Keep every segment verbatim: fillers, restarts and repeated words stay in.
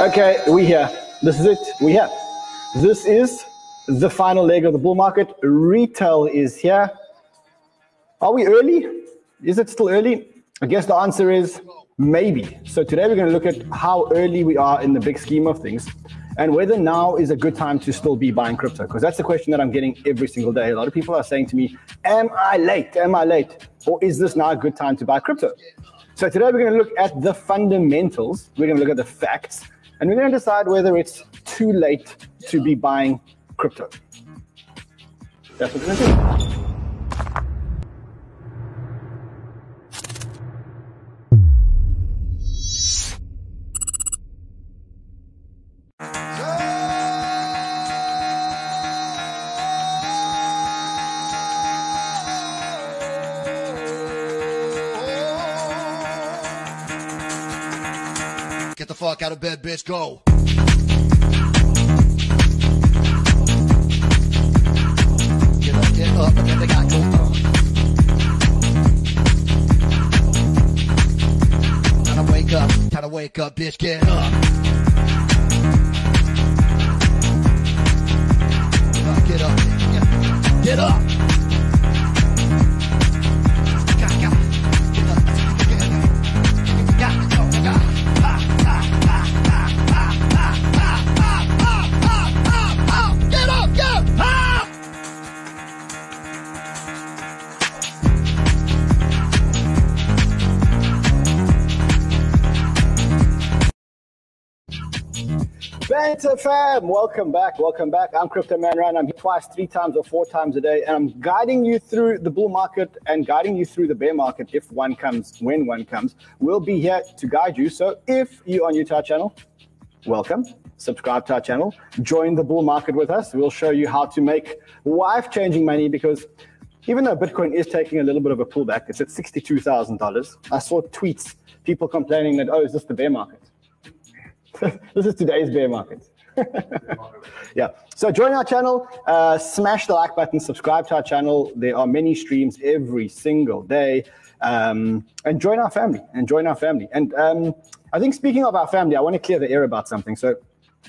Okay, we here. This is it. We here. This is the final leg of the bull market. Retail is here. Are we early? Is it still early? I guess the answer is maybe. So today we're going to look at how early we are in the big scheme of things and whether now is a good time to still be buying crypto, because that's the question that I'm getting every single day. A lot of people are saying to me, am I late? Am I late? Or is this now a good time to buy crypto? So today we're going to look at the fundamentals. We're going to look at the facts and we're going to decide whether it's too late to be buying crypto. That's what we're going to do. Fuck out of bed, bitch, go. Get up, get up, and then they got go. Time to wake up, time to wake up, bitch, get up. Get up, get up, get up. Phantom fam, welcome back, welcome back. I'm Crypto Man Ryan. I'm here twice, three times, or four times a day, and I'm guiding you through the bull market and guiding you through the bear market if one comes, when one comes. We'll be here to guide you. So if you are new to our channel, welcome. Subscribe to our channel. Join the bull market with us. We'll show you how to make life-changing money, because even though Bitcoin is taking a little bit of a pullback, it's at sixty-two thousand dollars. I saw tweets, people complaining that, oh, is this the bear market? This is today's bear market. Yeah. So join our channel, uh, smash the like button, subscribe to our channel. There are many streams every single day. Um, and join our family, and join our family. And um, I think speaking of our family, I want to clear the air about something. So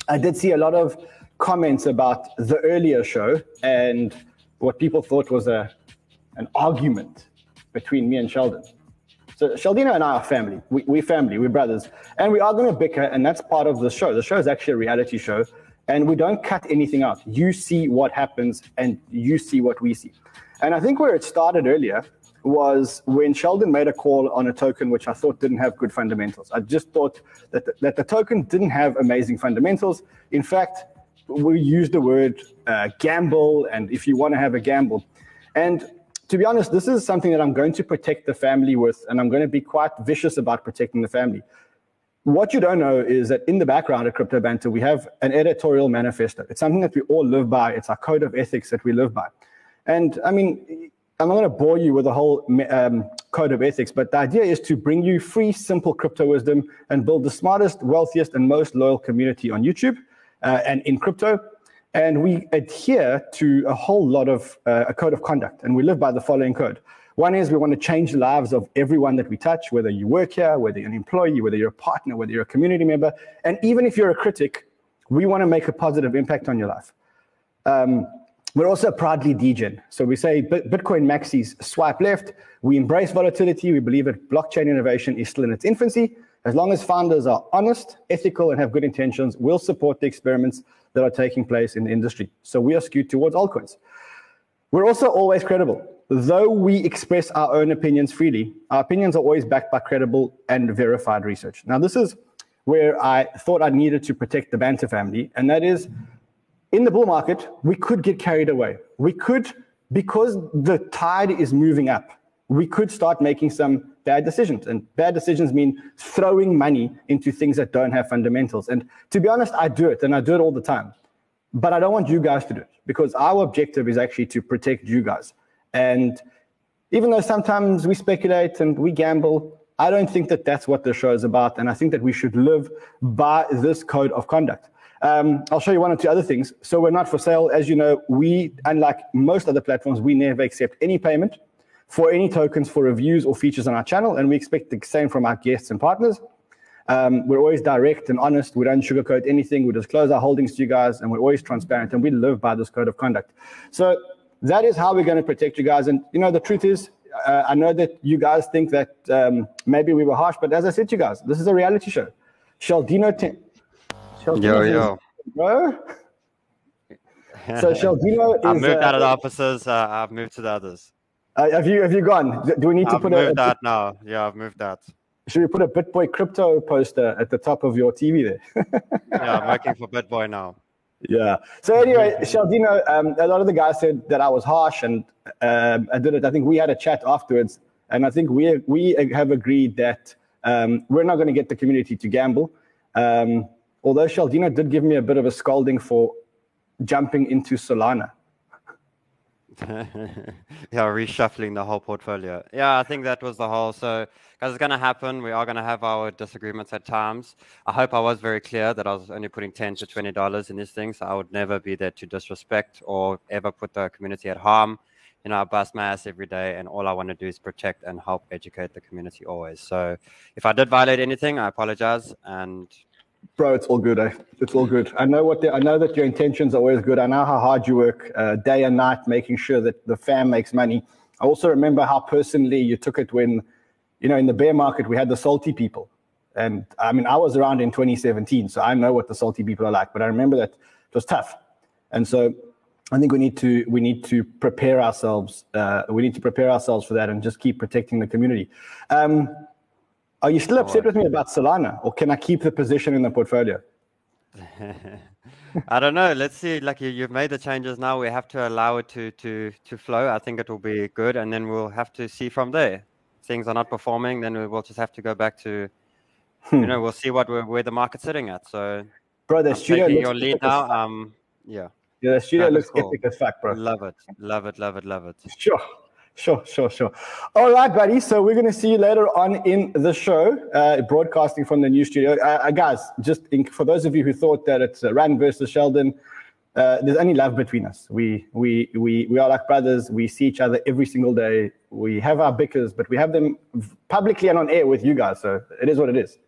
I did see a lot of comments about the earlier show and what people thought was a, an argument between me and Sheldon. So Sheldino and I are family. We, we're family, we're brothers. And we are going to bicker, and that's part of the show. The show is actually a reality show, and we don't cut anything out. You see what happens, and you see what we see. And I think where it started earlier was when Sheldon made a call on a token which I thought didn't have good fundamentals. I just thought that the, that the token didn't have amazing fundamentals. In fact, we used the word uh, gamble, and if you want to have a gamble. And to be honest, this is something that I'm going to protect the family with, and I'm going to be quite vicious about protecting the family. What you don't know is that in the background at Crypto Banter, we have an editorial manifesto. It's something that we all live by. It's our code of ethics that we live by. And I mean, I'm not going to bore you with the whole um, code of ethics, but the idea is to bring you free, simple crypto wisdom and build the smartest, wealthiest, and most loyal community on YouTube uh, and in crypto. And we adhere to a whole lot of uh, a code of conduct, and we live by the following code. One is we want to change the lives of everyone that we touch, whether you work here, whether you're an employee, whether you're a partner, whether you're a community member. And even if you're a critic, we want to make a positive impact on your life. Um, we're also proudly degen. So we say Bitcoin maxis swipe left. We embrace volatility. We believe that blockchain innovation is still in its infancy. As long as founders are honest, ethical, and have good intentions, we'll support the experiments that are taking place in the industry. So we are skewed towards altcoins. We're also always credible. Though we express our own opinions freely, our opinions are always backed by credible and verified research. Now, this is where I thought I needed to protect the Banter family, and that is, in the bull market, we could get carried away. We could, because the tide is moving up, we could start making some bad decisions. And bad decisions mean throwing money into things that don't have fundamentals. And to be honest, I do it, and I do it all the time. But I don't want you guys to do it, because our objective is actually to protect you guys. And even though sometimes we speculate and we gamble, I don't think that that's what the show is about. And I think that we should live by this code of conduct. Um, I'll show you one or two other things. So we're not for sale. As you know, we, unlike most other platforms, we never accept any payment for any tokens for reviews or features on our channel, and we expect the same from our guests and partners. Um, we're always direct and honest. We don't sugarcoat anything. We disclose our holdings to you guys, and we're always transparent, and we live by this code of conduct. So that is how we're going to protect you guys. And, you know, the truth is, uh, I know that you guys think that um, maybe we were harsh, but as I said to you guys, this is a reality show. Sheldino ten. Sheldino yo, yo. Bro. So Sheldino is... I've moved uh, out of the offices. Uh, I've moved to the others. Uh, have you have you gone? Do we need I've to put moved a... moved out now. Yeah, I've moved out. Should we put a BitBoy crypto poster at the top of your T V there? Yeah, I'm working for BitBoy now. Yeah. So anyway, Sheldino, um, a lot of the guys said that I was harsh, and um, I did it. I think we had a chat afterwards, and I think we we have agreed that um, we're not going to get the community to gamble. Um, although Sheldino did give me a bit of a scolding for jumping into Solana. Yeah, reshuffling the whole portfolio. Yeah, I think that was the whole. So, because it's going to happen, we are going to have our disagreements at times. I hope I was very clear that I was only putting ten to twenty dollars in these things. So I would never be there to disrespect or ever put the community at harm. You know, I bust my ass every day, and all I want to do is protect and help educate the community always. So, if I did violate anything, I apologize. And bro, it's all good, eh? It's all good. I know what the, I know that your intentions are always good. I know how hard you work uh, day and night, making sure that the fam makes money. I also remember how personally you took it when, you know, in the bear market, we had the salty people. And I mean, I was around in twenty seventeen, so I know what the salty people are like, but I remember that it was tough. And so I think we need to, we need to prepare ourselves. Uh, we need to prepare ourselves for that and just keep protecting the community. Um, Are you still upset with me about Solana, or can I keep the position in the portfolio? I don't know. Let's see. Like you, you've made the changes now. We have to allow it to, to, to flow. I think it will be good. And then we'll have to see from there. Things are not performing. Then we will just have to go back to, you know, we'll see what we're, where the market's sitting at. So, bro, the I'm studio taking your lead now. Um, yeah. Yeah, the studio that looks cool. Epic as fuck, bro. Love it. Love it. Love it. Love it. Sure. Sure, sure, sure. All right, buddy. So we're going to see you later on in the show, uh, broadcasting from the new studio. Uh, guys, just in, for those of you who thought that it's uh, Rand versus Sheldon, uh, there's only love between us. We, we, we, we are like brothers. We see each other every single day. We have our bickers, but we have them publicly and on air with you guys. So it is what it is.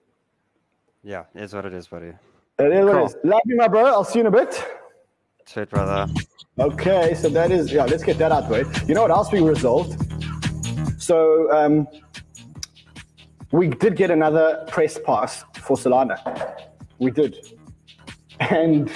Yeah, it is what it is, buddy. It is what it is. Love you, my bro. I'll see you in a bit. Sweet, brother. Okay, so that is, yeah, let's get that out of the way. You know what else we resolved? So um, we did get another press pass for Solana. We did. And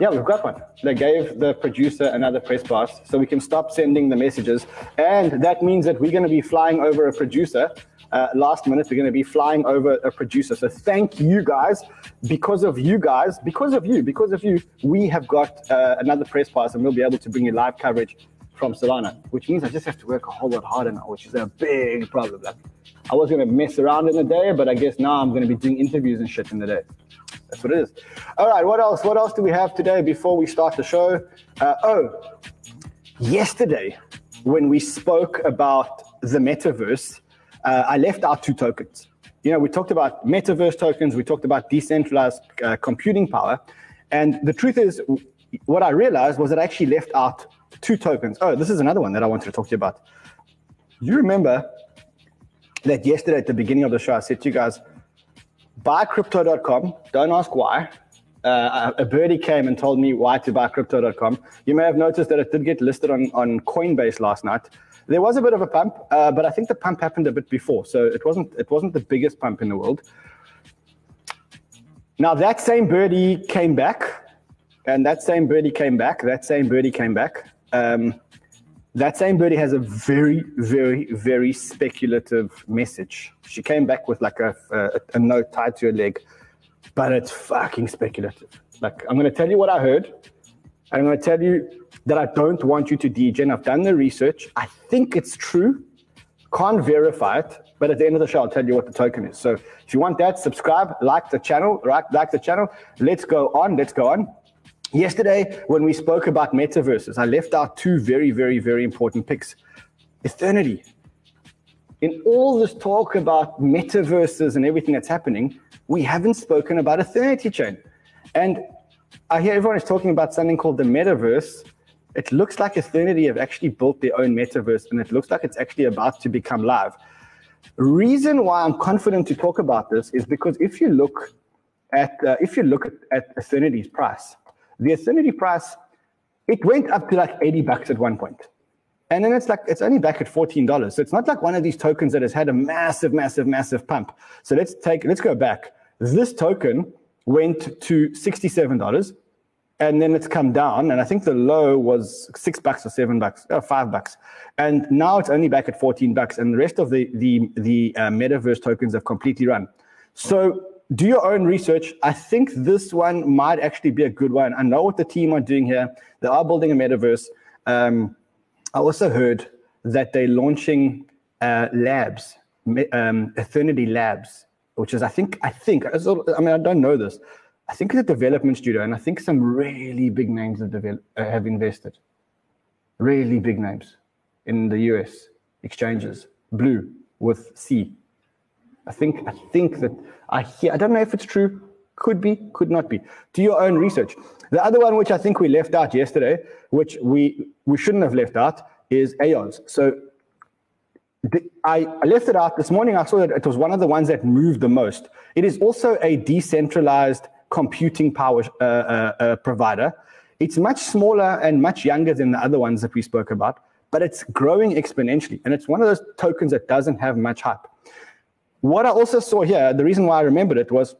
yeah, we've got one. They gave the producer another press pass so we can stop sending the messages. And that means that we're going to be flying over a producer. Uh, last minute, we're going to be flying over a producer. So thank you guys. Because of you guys, because of you, because of you, we have got uh, another press pass, and we'll be able to bring you live coverage from Solana, which means I just have to work a whole lot harder now, which is a big problem. Like, I was going to mess around in the day, but I guess now I'm going to be doing interviews and shit in the day. That's what it is. All right, what else? What else do we have today before we start the show? Uh, oh, yesterday when we spoke about the metaverse, Uh, I left out two tokens. You know, we talked about metaverse tokens. We talked about decentralized uh, computing power. And the truth is, what I realized was that I actually left out two tokens. Oh, this is another one that I wanted to talk to you about. You remember that yesterday at the beginning of the show, I said to you guys, buy crypto dot com. Don't ask why. Uh, a birdie came and told me why to buy crypto dot com. You may have noticed that it did get listed on, on Coinbase last night. There was a bit of a pump, uh, but I think the pump happened a bit before, so it wasn't it wasn't the biggest pump in the world. Now that same birdie came back, and that same birdie came back, that same birdie came back. Um, that same birdie has a very, very, very speculative message. She came back with like a, a, a note tied to her leg, but it's fucking speculative. Like, I'm going to tell you what I heard. I'm going to tell you that I don't want you to degen. I've done the research. I think it's true. Can't verify it. But at the end of the show, I'll tell you what the token is. So if you want that, subscribe, like the channel, right? Like the channel. Let's go on. Let's go on. Yesterday, when we spoke about metaverses, I left out two very, very, very important picks. Eternity. In all this talk about metaverses and everything that's happening, we haven't spoken about Eternity chain. And I hear everyone is talking about something called the metaverse. It looks like Eternity have actually built their own metaverse, and it looks like it's actually about to become live. Reason why I'm confident to talk about this is because if you look at uh, if you look at, at Eternity's price, the Eternity price, it went up to like eighty bucks at one point. And then it's like, it's only back at fourteen dollars. So it's not like one of these tokens that has had a massive, massive, massive pump. So let's take, let's go back. This token went to sixty-seven dollars and then it's come down. And I think the low was six bucks or seven bucks, or five bucks. And now it's only back at fourteen bucks. And the rest of the, the, the uh, metaverse tokens have completely run. So do your own research. I think this one might actually be a good one. I know what the team are doing here. They are building a metaverse. Um, I also heard that they're launching uh, labs, um, Eternity Labs, which is, I think, I think, I mean, I don't know this. I think it's a development studio, and I think some really big names have, develop, uh, have invested. Really big names in the U S exchanges, blue with C. I think, I think that I hear, I don't know if it's true, could be, could not be. Do your own research. The other one, which I think we left out yesterday, which we we shouldn't have left out, is A O N S. So the, I left it out this morning. I saw that it was one of the ones that moved the most. It is also a decentralized computing power uh, uh, uh, provider. It's much smaller and much younger than the other ones that we spoke about, but it's growing exponentially. And it's one of those tokens that doesn't have much hype. What I also saw here, the reason why I remembered it was,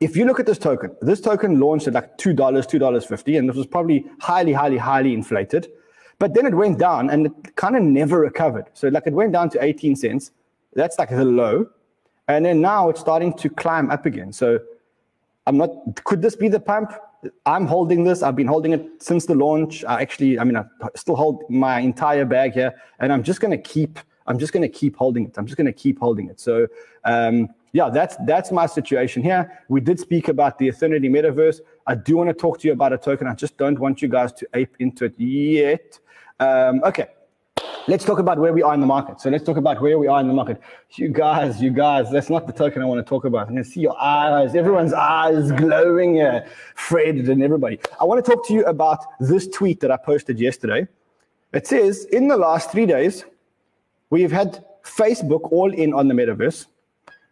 if you look at this token, this token launched at like two dollars, two dollars fifty, and this was probably highly, highly, highly inflated. But then it went down and it kind of never recovered. So like it went down to eighteen cents. That's like the low. And then now it's starting to climb up again. So I'm not, could this be the pump? I'm holding this. I've been holding it since the launch. I actually, I mean, I still hold my entire bag here, and I'm just going to keep, I'm just going to keep holding it. I'm just going to keep holding it. So, um, Yeah, that's that's my situation here. We did speak about the Eternity Metaverse. I do want to talk to you about a token. I just don't want you guys to ape into it yet. Um, okay, let's talk about where we are in the market. So let's talk about where we are in the market. You guys, you guys, that's not the token I want to talk about. I can see your eyes. Everyone's eyes glowing here. Fred and everybody. I want to talk to you about this tweet that I posted yesterday. It says, in the last three days, we've had Facebook all in on the Metaverse.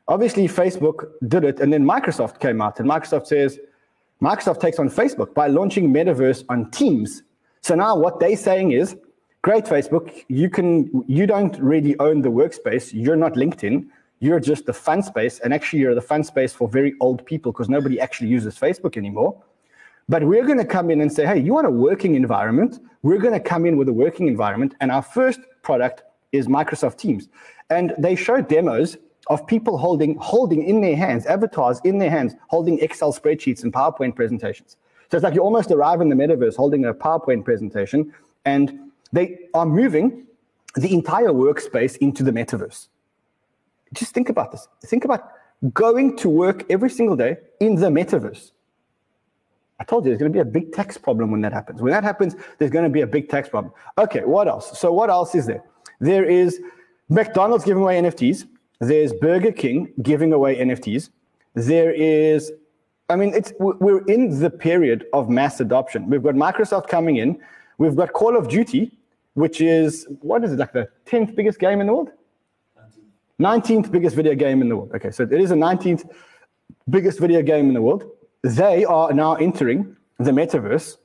Obviously, Facebook did it, and then Microsoft came out, and Microsoft says, Microsoft takes on Facebook by launching Metaverse on Teams. So now what they're saying is, great, Facebook, you can, you don't really own the workspace. You're not LinkedIn. You're just the fun space, and actually you're the fun space for very old people because nobody actually uses Facebook anymore. But we're going to come in and say, hey, you want a working environment? We're going to come in with a working environment, and our first product is Microsoft Teams. And they show demos of people holding holding in their hands, avatars in their hands, holding Excel spreadsheets and PowerPoint presentations. So it's like you almost arrive in the metaverse holding a PowerPoint presentation, and they are moving the entire workspace into the metaverse. Just think about this. Think about going to work every single day in the metaverse. I told you there's going to be a big tax problem when that happens. When that happens, there's going to be a big tax problem. Okay, what else? So what else is there? There is McDonald's giving away N F Ts. There's Burger King giving away N F Ts. There is, I mean, it's we're in the period of mass adoption. We've got Microsoft coming in. We've got Call of Duty, which is, what is it, like the tenth biggest game in the world? nineteenth biggest video game in the world. Okay, so it is the nineteenth biggest video game in the world. They are now entering the metaverse.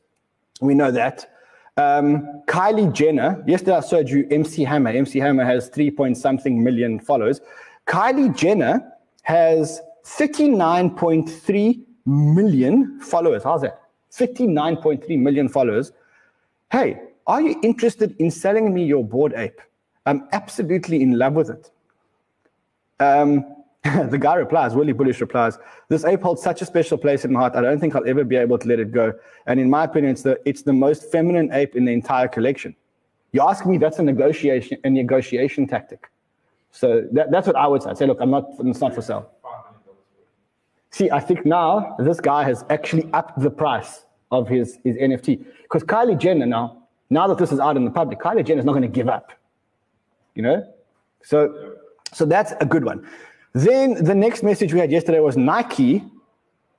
We know that. Um, Kylie Jenner, yesterday I showed you M C Hammer. M C Hammer has three point something million followers. Kylie Jenner has thirty-nine point three million followers. How's that? thirty-nine point three million followers. Hey, are you interested in selling me your Bored Ape? I'm absolutely in love with it. Um, the guy replies, Willie Bullish replies, this ape holds such a special place in my heart, I don't think I'll ever be able to let it go. And in my opinion, it's the, it's the most feminine ape in the entire collection. You ask me, that's a negotiation a negotiation tactic. So that, that's what I would say. I'd say, look, I'm not, it's not for sale. See, I think now this guy has actually upped the price of his, his N F T. Because Kylie Jenner now, now that this is out in the public, Kylie Jenner is not going to give up. You know? So, so that's a good one. Then the next message we had yesterday was Nike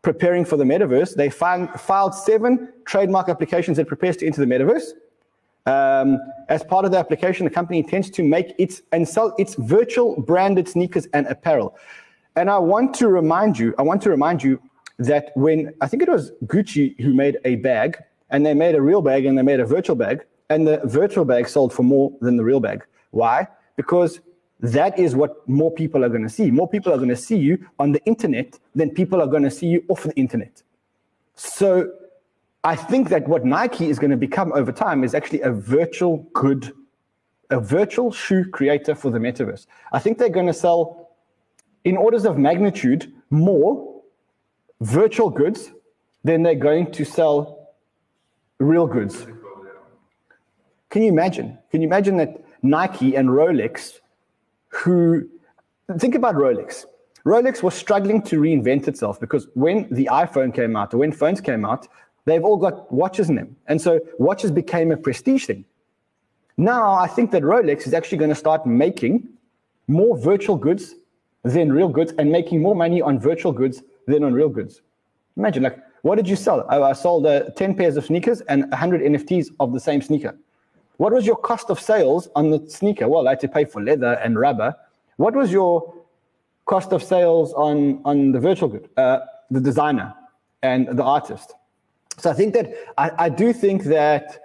preparing for the metaverse. They filed seven trademark applications that prepares to enter the metaverse. Um, as part of the application, the company intends to make its and sell its virtual branded sneakers and apparel. And I want to remind you, I want to remind you that when, I think it was Gucci who made a bag, and they made a real bag and they made a virtual bag, and the virtual bag sold for more than the real bag. Why? Because that is what more people are going to see. More people are going to see you on the internet than people are going to see you off the internet. So I think that what Nike is going to become over time is actually a virtual good, a virtual shoe creator for the metaverse. I think they're going to sell, in orders of magnitude, more virtual goods than they're going to sell real goods. Can you imagine? Can you imagine that Nike and Rolex, who, think about Rolex. Rolex was struggling to reinvent itself because when the iPhone came out, or when phones came out, they've all got watches in them. And so watches became a prestige thing. Now I think that Rolex is actually going to start making more virtual goods than real goods and making more money on virtual goods than on real goods. Imagine, like, what did you sell? I sold uh, ten pairs of sneakers and one hundred N F Ts of the same sneaker. What was your cost of sales on the sneaker? Well, I had to pay for leather and rubber. What was your cost of sales on, on the virtual good, uh, the designer and the artist? So I think that, I, I do think that,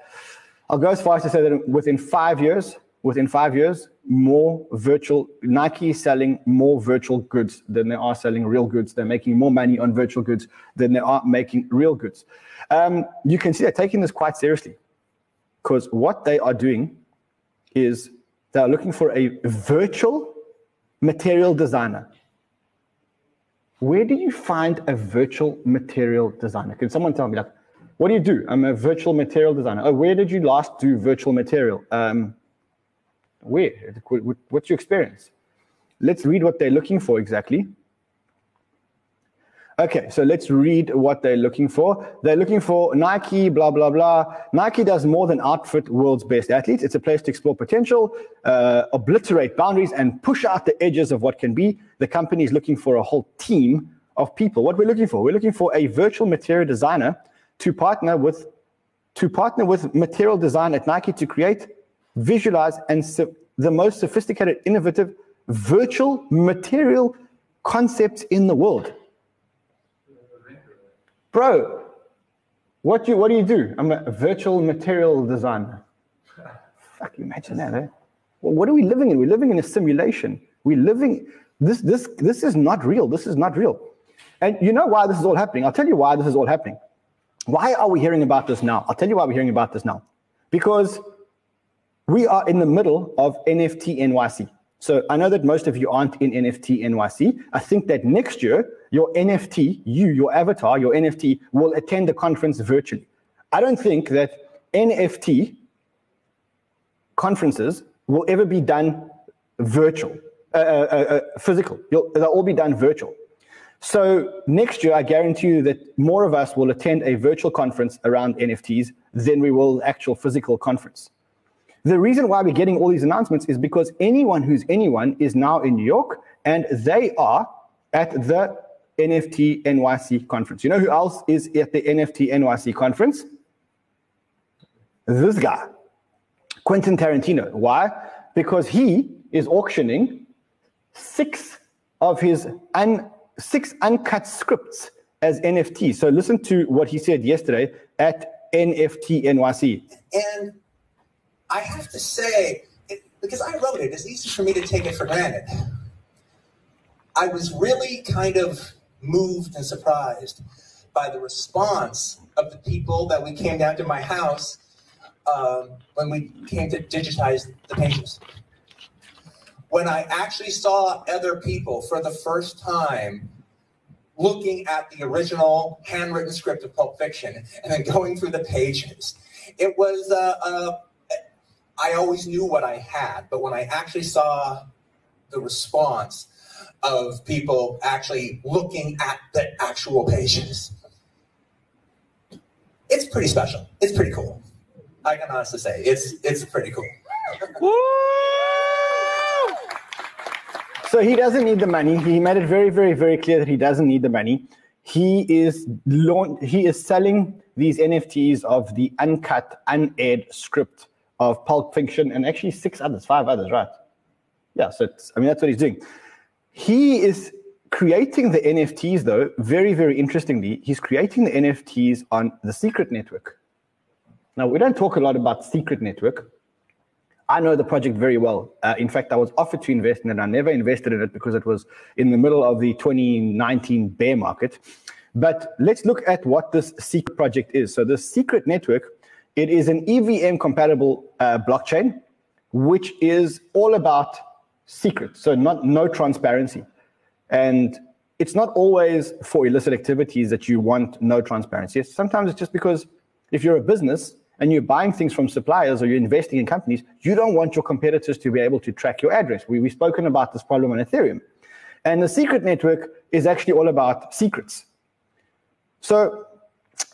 I'll go as far as to say that within five years, within five years, more virtual, Nike is selling more virtual goods than they are selling real goods. They're making more money on virtual goods than they are making real goods. Um, you can see they're taking this quite seriously, because what they are doing is they're looking for a virtual material designer. Where do you find a virtual material designer? Can someone tell me, like, what do you do? I'm a virtual material designer. Oh, where did you last do virtual material? Um, where? What's your experience? Let's read what they're looking for exactly. Okay, so let's read what they're looking for. They're looking for Nike, blah, blah, blah. Nike does more than outfit world's best athletes. It's a place to explore potential, uh, obliterate boundaries, and push out the edges of what can be. The company is looking for a whole team of people. What we're looking for? We're looking for a virtual material designer to partner with, to partner with material design at Nike to create, visualize, and the most sophisticated, innovative virtual material concepts in the world. Bro, what do you, what do you do? I'm a virtual material designer. Fuck, imagine that, eh? Well, what are we living in? We're living in a simulation. We're living, this, this, this is not real. This is not real. And you know why this is all happening? I'll tell you why this is all happening. Why are we hearing about this now? I'll tell you why we're hearing about this now. Because we are in the middle of N F T N Y C. So I know that most of you aren't in N F T N Y C. I think that next year, your N F T, you, your avatar, your N F T will attend the conference virtually. I don't think that N F T conferences will ever be done virtual, uh, uh, uh, physical. You'll, they'll all be done virtual. So next year, I guarantee you that more of us will attend a virtual conference around N F Ts than we will actual physical conference. The reason why we're getting all these announcements is because anyone who's anyone is now in New York, and they are at the N F T N Y C conference. You know who else is at the N F T N Y C conference? This guy, Quentin Tarantino. Why? Because he is auctioning six of his un, six uncut scripts as N F Ts. So listen to what he said yesterday at N F T N Y C. And I have to say, it, because I wrote it, it's easy for me to take it for granted. I was really kind of moved and surprised by the response of the people that we came down to my house um, when we came to digitize the pages. When I actually saw other people for the first time looking at the original handwritten script of Pulp Fiction and then going through the pages, it was, uh, uh, I always knew what I had, but when I actually saw the response of people actually looking at the actual pages, it's pretty special. It's pretty cool. I can honestly say it's it's pretty cool. Woo! So he doesn't need the money. He made it very, very, very clear that he doesn't need the money. He is launch, he is selling these N F Ts of the uncut, unaired script of Pulp Fiction and actually six others, five others, right? Yeah, so it's, I mean, that's what he's doing. He is creating the N F Ts, though, very, very interestingly. He's creating the N F Ts on the Secret Network. Now, we don't talk a lot about Secret Network. I know the project very well. Uh, in fact, I was offered to invest in it. I never invested in it because it was in the middle of the twenty nineteen bear market. But let's look at what this secret project is. So the Secret Network, it is an E V M-compatible uh, blockchain, which is all about secrets, so not no transparency. And it's not always for illicit activities that you want no transparency. Sometimes it's just because if you're a business and you're buying things from suppliers or you're investing in companies, you don't want your competitors to be able to track your address. We, we've spoken about this problem on Ethereum. And the Secret Network is actually all about secrets. So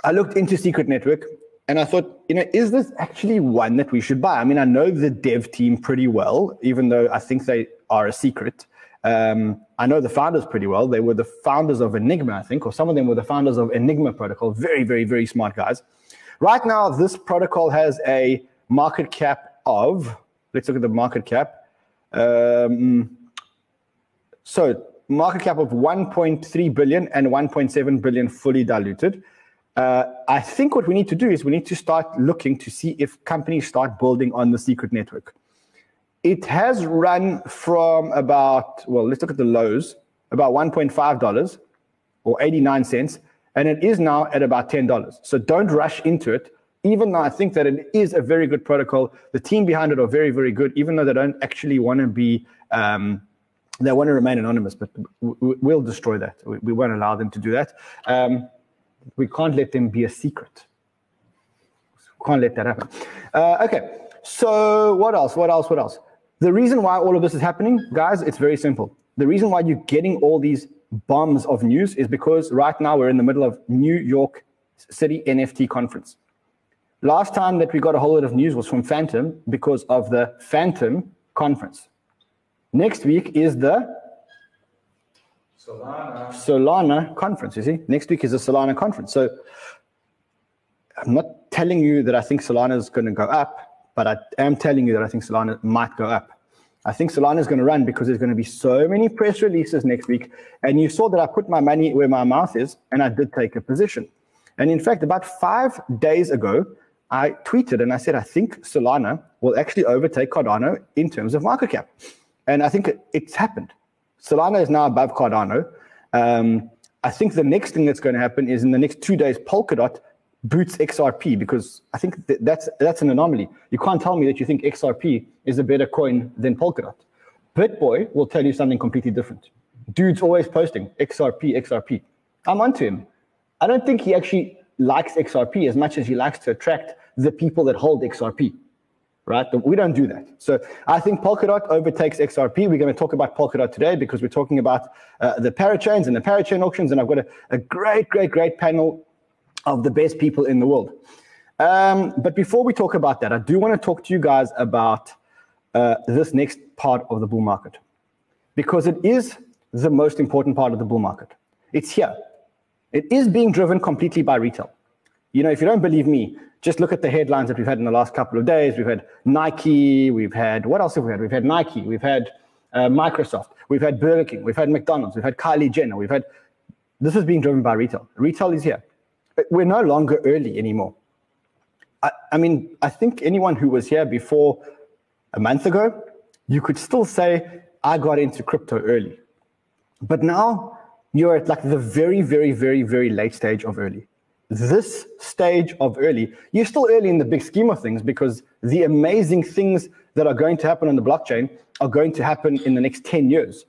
I looked into Secret Network and I thought, you know, is this actually one that we should buy? I mean, I know the dev team pretty well, even though I think they are a secret. Um, I know the founders pretty well. They were the founders of Enigma, I think, or some of them were the founders of Enigma Protocol. Very, very, very smart guys. Right now, this protocol has a market cap of, let's look at the market cap. Um, so market cap of one point three billion and one point seven billion fully diluted. Uh, I think what we need to do is we need to start looking to see if companies start building on the Secret Network. It has run from about, well, let's look at the lows, about one dollar fifty or eighty-nine cents, and it is now at about ten dollars. So don't rush into it, even though I think that it is a very good protocol. The team behind it are very, very good, even though they don't actually want to be, um, they want to remain anonymous, but we'll destroy that. We won't allow them to do that. Um, We can't let them be a secret. Can't let that happen. Uh, okay, so what else? What else? What else? The reason why all of this is happening, guys, it's very simple. The reason why you're getting all these bombs of news is because right now we're in the middle of New York City N F T conference. Last time that we got a whole lot of news was from Phantom because of the Phantom conference. Next week is the Solana. Solana conference, you see? Next week is a Solana conference. So I'm not telling you that I think Solana is going to go up, but I am telling you that I think Solana might go up. I think Solana is going to run because there's going to be so many press releases next week. And you saw that I put my money where my mouth is, and I did take a position. And in fact, about five days ago, I tweeted and I said, I think Solana will actually overtake Cardano in terms of market cap. And I think it's happened. Solana is now above Cardano. Um, I think the next thing that's going to happen is in the next two days, Polkadot boots X R P, because I think th that's that's an anomaly. You can't tell me that you think X R P is a better coin than Polkadot. BitBoy will tell you something completely different. Dude's always posting X R P, X R P. I'm onto him. I don't think he actually likes X R P as much as he likes to attract the people that hold X R P. Right? We don't do that. So I think Polkadot overtakes X R P. We're going to talk about Polkadot today because we're talking about uh, the parachains and the parachain auctions. And I've got a, a great, great, great panel of the best people in the world. Um, but before we talk about that, I do want to talk to you guys about uh, this next part of the bull market, because it is the most important part of the bull market. It's here. It is being driven completely by retail. You know, if you don't believe me, just look at the headlines that we've had in the last couple of days. We've had Nike, we've had, what else have we had? We've had Nike, we've had uh, Microsoft, we've had Burger King, we've had McDonald's, we've had Kylie Jenner, we've had, this is being driven by retail. Retail is here. We're no longer early anymore. I, I mean, I think anyone who was here before a month ago, you could still say, I got into crypto early. But now you're at like the very, very, very, very late stage of early. This stage of early, you're still early in the big scheme of things, because the amazing things that are going to happen on the blockchain are going to happen in the next ten years.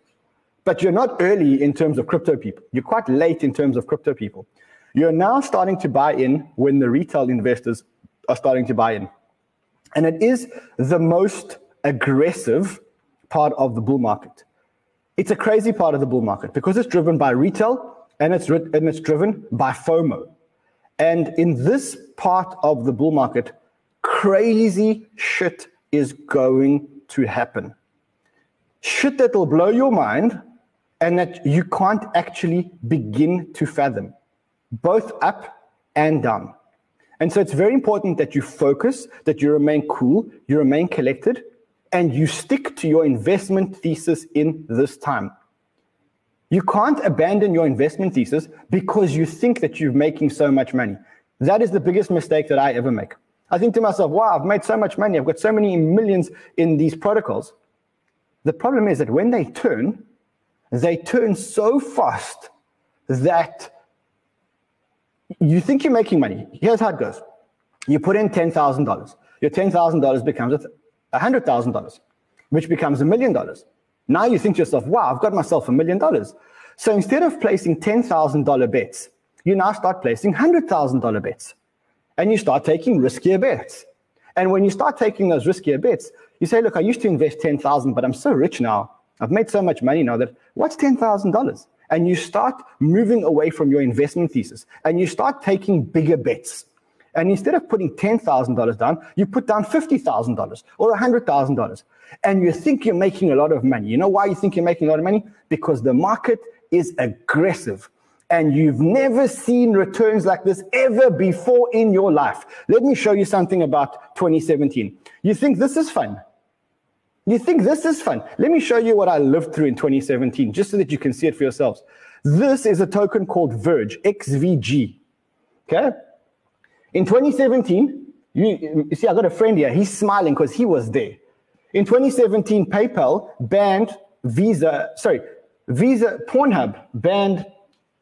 But you're not early in terms of crypto people. You're quite late in terms of crypto people. You're now starting to buy in when the retail investors are starting to buy in. And it is the most aggressive part of the bull market. It's a crazy part of the bull market because it's driven by retail and it's, and it's driven by FOMO. And in this part of the bull market, crazy shit is going to happen. Shit that will blow your mind and that you can't actually begin to fathom, both up and down. And so it's very important that you focus, that you remain cool, you remain collected, and you stick to your investment thesis in this time. You can't abandon your investment thesis because you think that you're making so much money. That is the biggest mistake that I ever make. I think to myself, wow, I've made so much money. I've got so many millions in these protocols. The problem is that when they turn, they turn so fast that you think you're making money. Here's how it goes. You put in ten thousand dollars. Your ten thousand dollars becomes one hundred thousand dollars, which becomes a million dollars. Now you think to yourself, wow, I've got myself a million dollars. So instead of placing ten thousand dollar bets, you now start placing one hundred thousand dollar bets. And you start taking riskier bets. And when you start taking those riskier bets, you say, look, I used to invest ten thousand dollars, but I'm so rich now. I've made so much money now that what's ten thousand dollars? And you start moving away from your investment thesis. And you start taking bigger bets. And instead of putting ten thousand dollars down, you put down fifty thousand dollars or one hundred thousand dollars. And you think you're making a lot of money. You know why you think you're making a lot of money? Because the market is aggressive. And you've never seen returns like this ever before in your life. Let me show you something about twenty seventeen. You think this is fun? You think this is fun? Let me show you what I lived through in twenty seventeen, just so that you can see it for yourselves. This is a token called Verge, X V G. Okay? In twenty seventeen, you, you see, I got a friend here. He's smiling because he was there. In twenty seventeen, PayPal banned Visa, sorry, Visa, Pornhub banned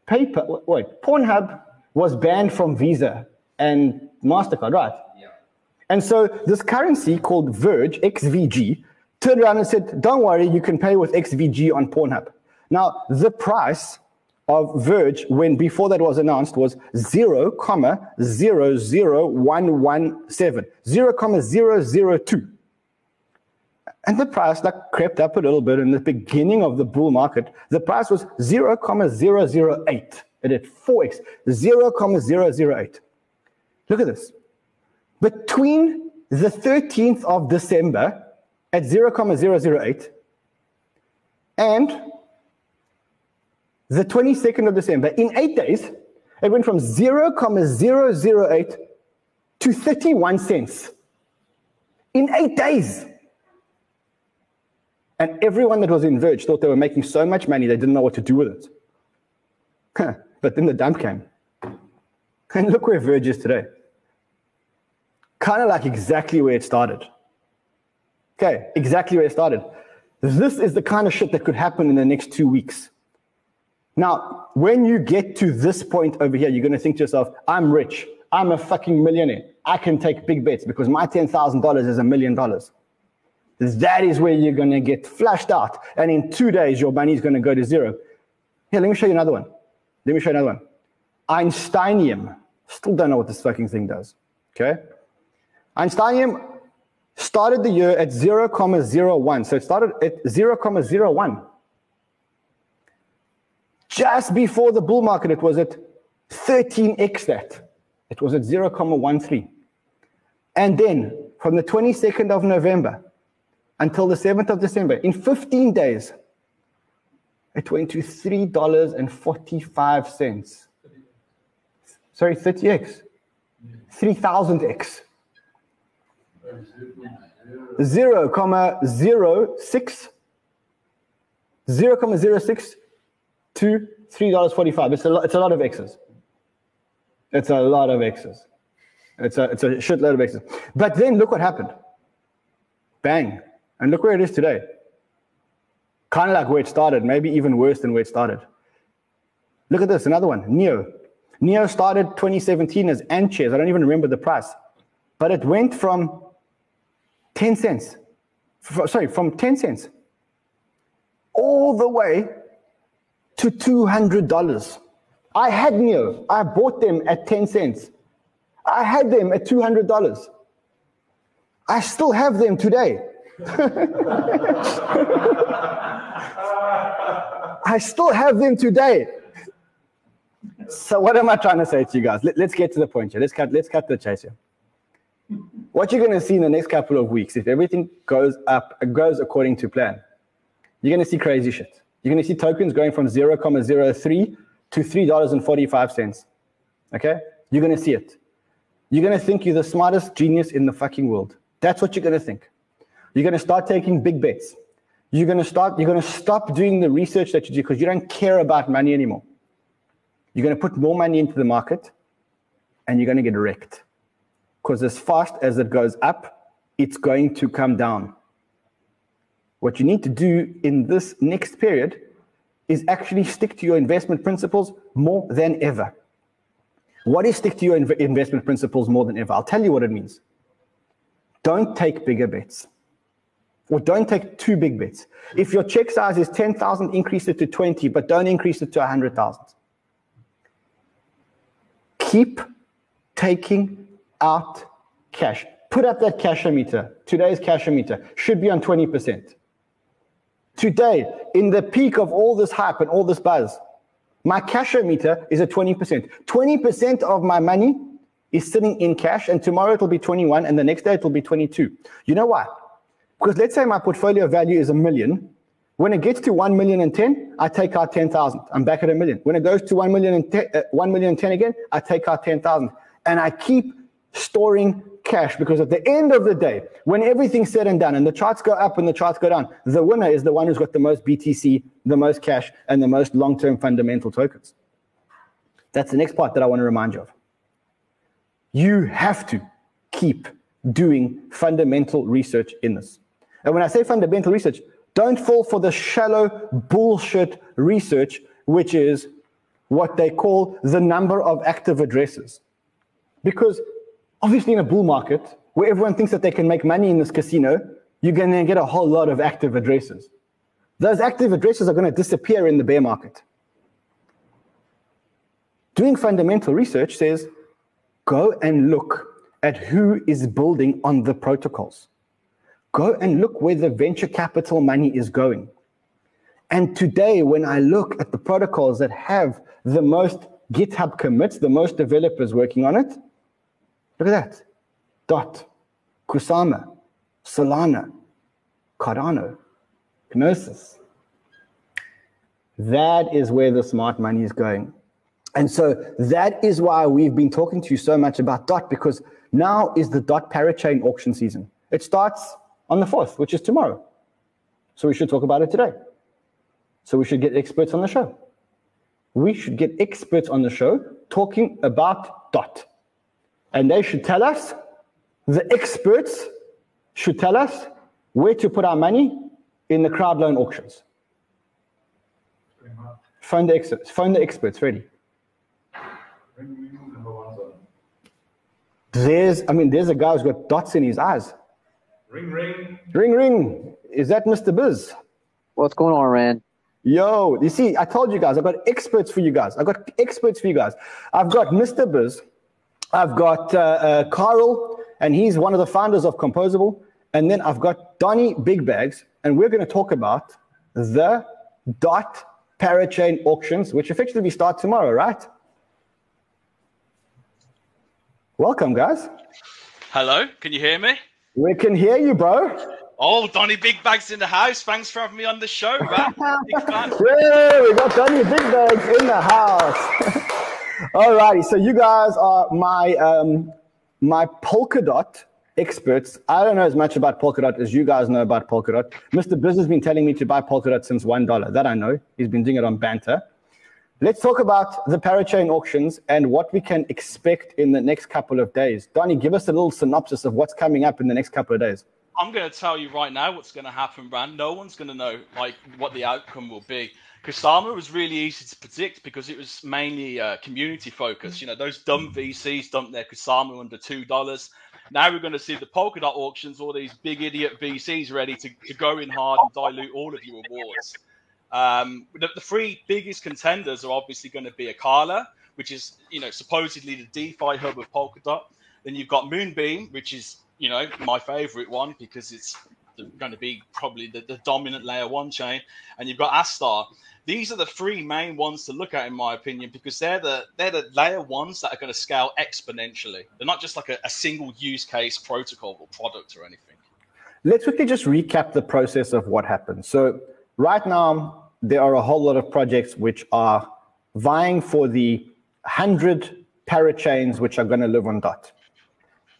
PayPal, wait, Pornhub was banned from Visa and MasterCard, right? Yeah. And so this currency called Verge, X V G, turned around and said, don't worry, you can pay with X V G on Pornhub. Now, the price of Verge, when before that was announced, was zero point zero zero one one seven, zero point zero zero two. And the price like crept up a little bit in the beginning of the bull market. The price was zero point zero zero eight. It had four x, zero point zero zero eight. Look at this. Between the thirteenth of December at zero point zero zero eight and the twenty-second of December, in eight days, it went from zero point zero zero eight to thirty-one cents. In eight days. And everyone that was in Verge thought they were making so much money they didn't know what to do with it. Huh. But then the dump came. And look where Verge is today. Kind of like exactly where it started. Okay, exactly where it started. This is the kind of shit that could happen in the next two weeks. Now, when you get to this point over here, you're going to think to yourself, I'm rich. I'm a fucking millionaire. I can take big bets because my ten thousand dollars is a million dollars. That is where you're going to get flushed out. And in two days, your money is going to go to zero. Here, let me show you another one. Let me show you another one. Einsteinium. Still don't know what this fucking thing does. Okay? Einsteinium started the year at zero point zero one. So it started at zero point zero one. Just before the bull market, it was at thirteen x that. It was at zero point one three. And then from the twenty-second of November, until the seventh of December, in fifteen days, it went to three dollars and forty-five cents. Sorry, thirty x. three thousand x. zero point zero six. zero point zero six to three dollars and forty-five cents. It's a lot, it's a lot of X's. It's a lot of X's. It's a, it's a shitload of X's. But then look what happened. Bang. And look where it is today. Kind of like where it started, maybe even worse than where it started. Look at this, another one, Neo. Neo started twenty seventeen as Ant Shares. I don't even remember the price. But it went from ten cents, f- sorry, from ten cents all the way to two hundred dollars. I had Neo. I bought them at ten cents. I had them at two hundred dollars. I still have them today. I still have them today. So what am I trying to say to you guys? Let, let's get to the point here. Let's cut, let's cut the chase here. What you're going to see in the next couple of weeks, if everything goes up, goes according to plan, you're going to see crazy shit. You're going to see tokens going from zero point zero three to three dollars and forty-five cents. Okay? You're going to see it. You're going to think you're the smartest genius in the fucking world. That's what you're going to think. You're going to start taking big bets. You're going to start, you're going to stop doing the research that you do because you don't care about money anymore. You're going to put more money into the market and you're going to get wrecked. Because as fast as it goes up, it's going to come down. What you need to do in this next period is actually stick to your investment principles more than ever. What is stick to your inv- investment principles more than ever? I'll tell you what it means. Don't take bigger bets. Or don't take two big bets. If your check size is ten thousand, increase it to twenty, but don't increase it to one hundred thousand. Keep taking out cash. Put up that cashometer. Today's cashometer should be on twenty percent. Today, in the peak of all this hype and all this buzz, my cashometer is at twenty percent. twenty percent of my money is sitting in cash, and tomorrow it'll be twenty-one, and the next day it'll be twenty-two. You know why? Because let's say my portfolio value is a million. When it gets to one million and ten, I take out ten thousand. I'm back at a million. When it goes to one million and ten again, I take out ten thousand. And I keep storing cash because at the end of the day, when everything's said and done and the charts go up and the charts go down, the winner is the one who's got the most B T C, the most cash, and the most long-term fundamental tokens. That's the next part that I want to remind you of. You have to keep doing fundamental research in this. And when I say fundamental research, don't fall for the shallow bullshit research, which is what they call the number of active addresses. Because obviously in a bull market, where everyone thinks that they can make money in this casino, you're going to get a whole lot of active addresses. Those active addresses are going to disappear in the bear market. Doing fundamental research says, go and look at who is building on the protocols. Go and look where the venture capital money is going. And today, when I look at the protocols that have the most GitHub commits, the most developers working on it, look at that. Dot, Kusama, Solana, Cardano, Gnosis. That is where the smart money is going. And so that is why we've been talking to you so much about DOT, because now is the DOT parachain auction season. It starts on the fourth, which is tomorrow. So we should talk about it today. So we should get experts on the show. We should get experts on the show talking about DOT. And they should tell us, the experts should tell us where to put our money in the crowd loan auctions. Phone the experts, phone the experts, ready. There's, I mean, there's a guy who's got dots in his eyes. Ring, ring. Ring, ring. Is that Mister Biz? What's going on, Rand? Yo, you see, I told you guys, I've got experts for you guys. I've got experts for you guys. I've got Mister Biz. I've got uh, uh, Carl, and he's one of the founders of Composable. And then I've got Donnie Big Bags, and we're going to talk about the DOT parachain auctions, which effectively start tomorrow, right? Welcome, guys. Hello, can you hear me? We can hear you, bro. Oh, Donnie Big Bags in the house. Thanks for having me on the show, man. Yeah, we got Donnie Big Bags in the house. All righty, so you guys are my um, my Polkadot experts. I don't know as much about Polkadot as you guys know about Polkadot. Mister Biz has been telling me to buy Polkadot since one dollar. That I know. He's been doing it on banter. Let's talk about the parachain auctions and what we can expect in the next couple of days. Donnie, give us a little synopsis of what's coming up in the next couple of days. I'm going to tell you right now what's going to happen, Rand. No one's going to know like what the outcome will be. Kusama was really easy to predict because it was mainly uh, community focused. You know, those dumb V Cs dumped their Kusama under two dollars. Now we're going to see the Polkadot auctions, all these big idiot V Cs ready to, to go in hard and dilute all of your awards. Um, the, the three biggest contenders are obviously going to be Akala, which is, you know, supposedly the DeFi hub of Polkadot. Then you've got Moonbeam, which is, you know, my favorite one because it's going to be probably the, the dominant layer one chain. And you've got Astar. These are the three main ones to look at, in my opinion, because they're the they're the layer ones that are going to scale exponentially. They're not just like a, a single use case protocol or product or anything. Let's quickly just recap the process of what happened. So right now, there are a whole lot of projects which are vying for the one hundred parachains which are going to live on DOT.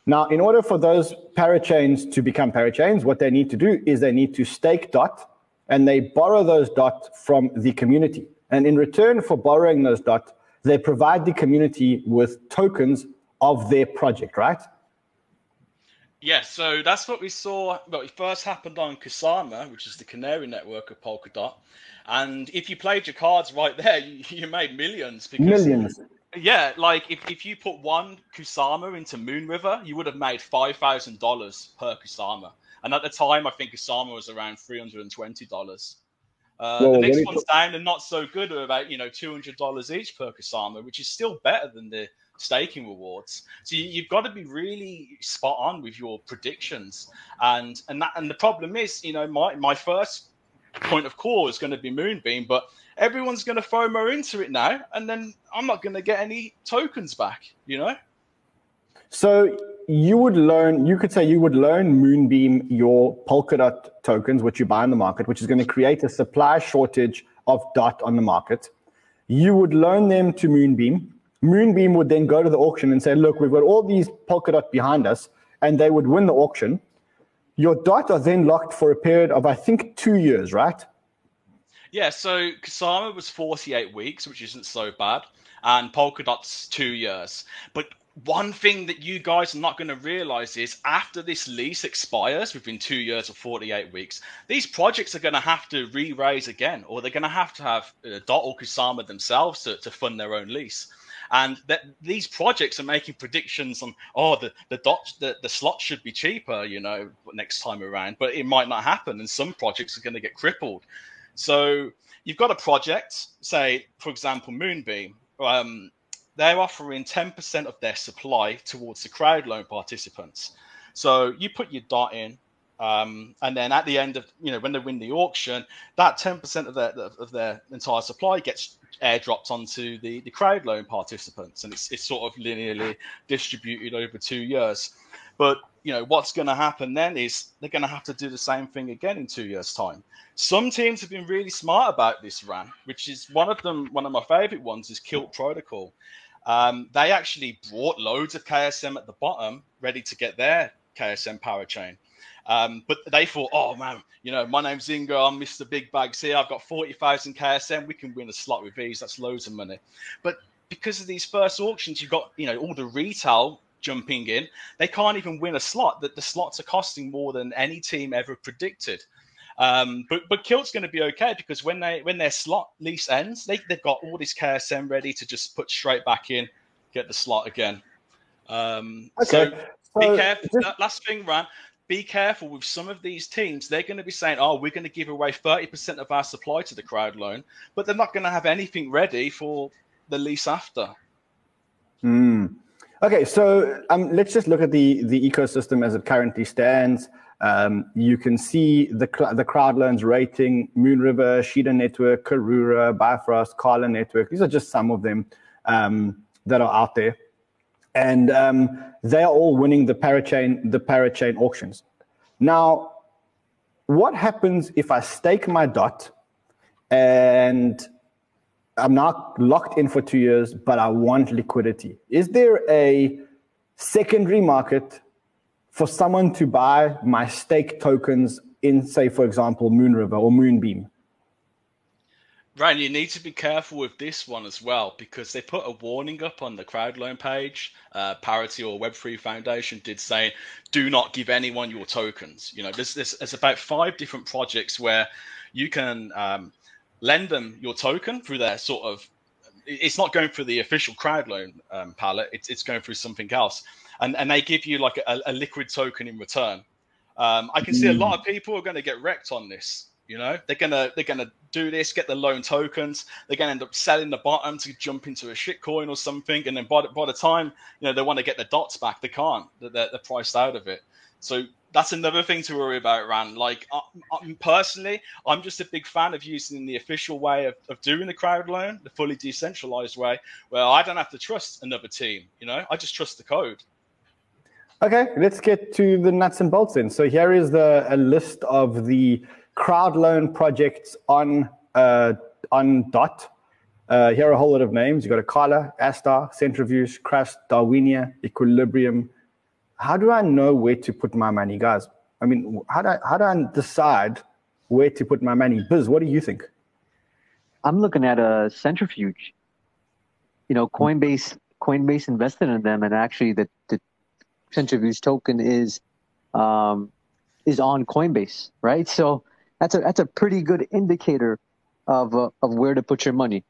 Now, in order for those parachains to become parachains, what they need to do is they need to stake dot, and they borrow those dot from the community. And in return for borrowing those dot, they provide the community with tokens of their project, right? Yeah, so that's what we saw. Well, it first happened on Kusama, which is the canary network of Polkadot. And if you played your cards right there, you, you made millions. Because, millions. Yeah, like if, if you put one Kusama into Moonriver, you would have made five thousand dollars per Kusama. And at the time, I think Kusama was around three hundred twenty dollars. Uh, well, the next one's down and not so good, are about, you know, two hundred dollars each per Kusama, which is still better than the staking rewards. So you, you've got to be really spot on with your predictions. And and that, and the problem is, you know, my, my first point of call is going to be Moonbeam, but everyone's going to FOMO into it now, and then I'm not going to get any tokens back, you know? So you would loan, you could say you would loan Moonbeam your Polkadot tokens, which you buy in the market, which is going to create a supply shortage of dot on the market. You would loan them to Moonbeam. Moonbeam would then go to the auction and say, look, we've got all these Polkadot behind us, and they would win the auction. Your dot are then locked for a period of, I think, two years, right? Yeah, so Kusama was forty-eight weeks, which isn't so bad, and Polkadot's two years. But one thing that you guys are not going to realize is after this lease expires within two years or forty-eight weeks, these projects are going to have to re-raise again, or they're going to have to have uh, dot or Kusama themselves to, to fund their own lease. And that these projects are making predictions on, oh, the the, dot, the the slot should be cheaper, you know, next time around, but it might not happen. And some projects are going to get crippled. So you've got a project, say, for example, Moonbeam. Um, they're offering ten percent of their supply towards the crowd loan participants. So you put your dot in, um, and then at the end of, you know, when they win the auction, that ten percent of their of their entire supply gets airdropped onto the, the crowd loan participants, and it's, it's sort of linearly distributed over two years. But, you know, what's going to happen then is they're going to have to do the same thing again in two years' time. Some teams have been really smart about this, Ran, which is one of them. One of my favorite ones is Kilt Protocol. Um, they actually brought loads of K S M at the bottom, ready to get their K S M power chain. Um, but they thought, oh, man, you know, my name's Ingo. I'm Mister Big Bags here. I've got forty thousand K S M. We can win a slot with these. That's loads of money. But because of these first auctions, you've got, you know, all the retail jumping in. They can't even win a slot. That the slots are costing more than any team ever predicted. Um, but but Kilt's going to be okay, because when they when their slot lease ends, they, they've got all this K S M ready to just put straight back in, get the slot again. Um, okay. So, so be careful. Just... Last thing, Ran. Be careful with some of these teams. They're going to be saying, oh, we're going to give away thirty percent of our supply to the crowd loan, but they're not going to have anything ready for the lease after. Mm. Okay, so um, let's just look at the, the ecosystem as it currently stands. Um, you can see the the crowd loans rating, Moonriver, Shida Network, Karura, Bifrost, Carla Network. These are just some of them um, that are out there. And um, they are all winning the parachain, the parachain auctions. Now, what happens if I stake my dot and I'm not locked in for two years, but I want liquidity? Is there a secondary market for someone to buy my stake tokens in, say, for example, Moonriver or Moonbeam? Ryan, you need to be careful with this one as well, because they put a warning up on the crowd loan page. Uh, Parity or Web three Foundation did say, do not give anyone your tokens. You know, there's, there's, there's about five different projects where you can um, lend them your token through their sort of, it's not going through the official crowd loan um, palette, it's, it's going through something else. And, and they give you like a, a liquid token in return. Um, I can mm. see a lot of people are going to get wrecked on this. You know, they're going to they're going to do this, get the loan tokens. They're going to end up selling the bottom to jump into a shit coin or something. And then by the, by the time, you know, they want to get the dots back, they can't. They're, they're priced out of it. So that's another thing to worry about, Ran. Like, I, I, personally, I'm just a big fan of using the official way of, of doing the crowd loan, the fully decentralized way, where I don't have to trust another team. You know, I just trust the code. Okay, let's get to the nuts and bolts then. So here is the a list of the crowd loan projects on uh, on dot. Uh, here are a whole lot of names. You've got Akala, Astar, Centrifuge, Crust, Darwinia, Equilibrium, how do I know where to put my money, guys? I mean, how do I, how do I decide where to put my money? Biz, what do you think? I'm looking at a Centrifuge. You know, Coinbase Coinbase invested in them, and actually the, the Centrifuge token is um, is on Coinbase, right? So that's a that's a pretty good indicator of uh, of where to put your money.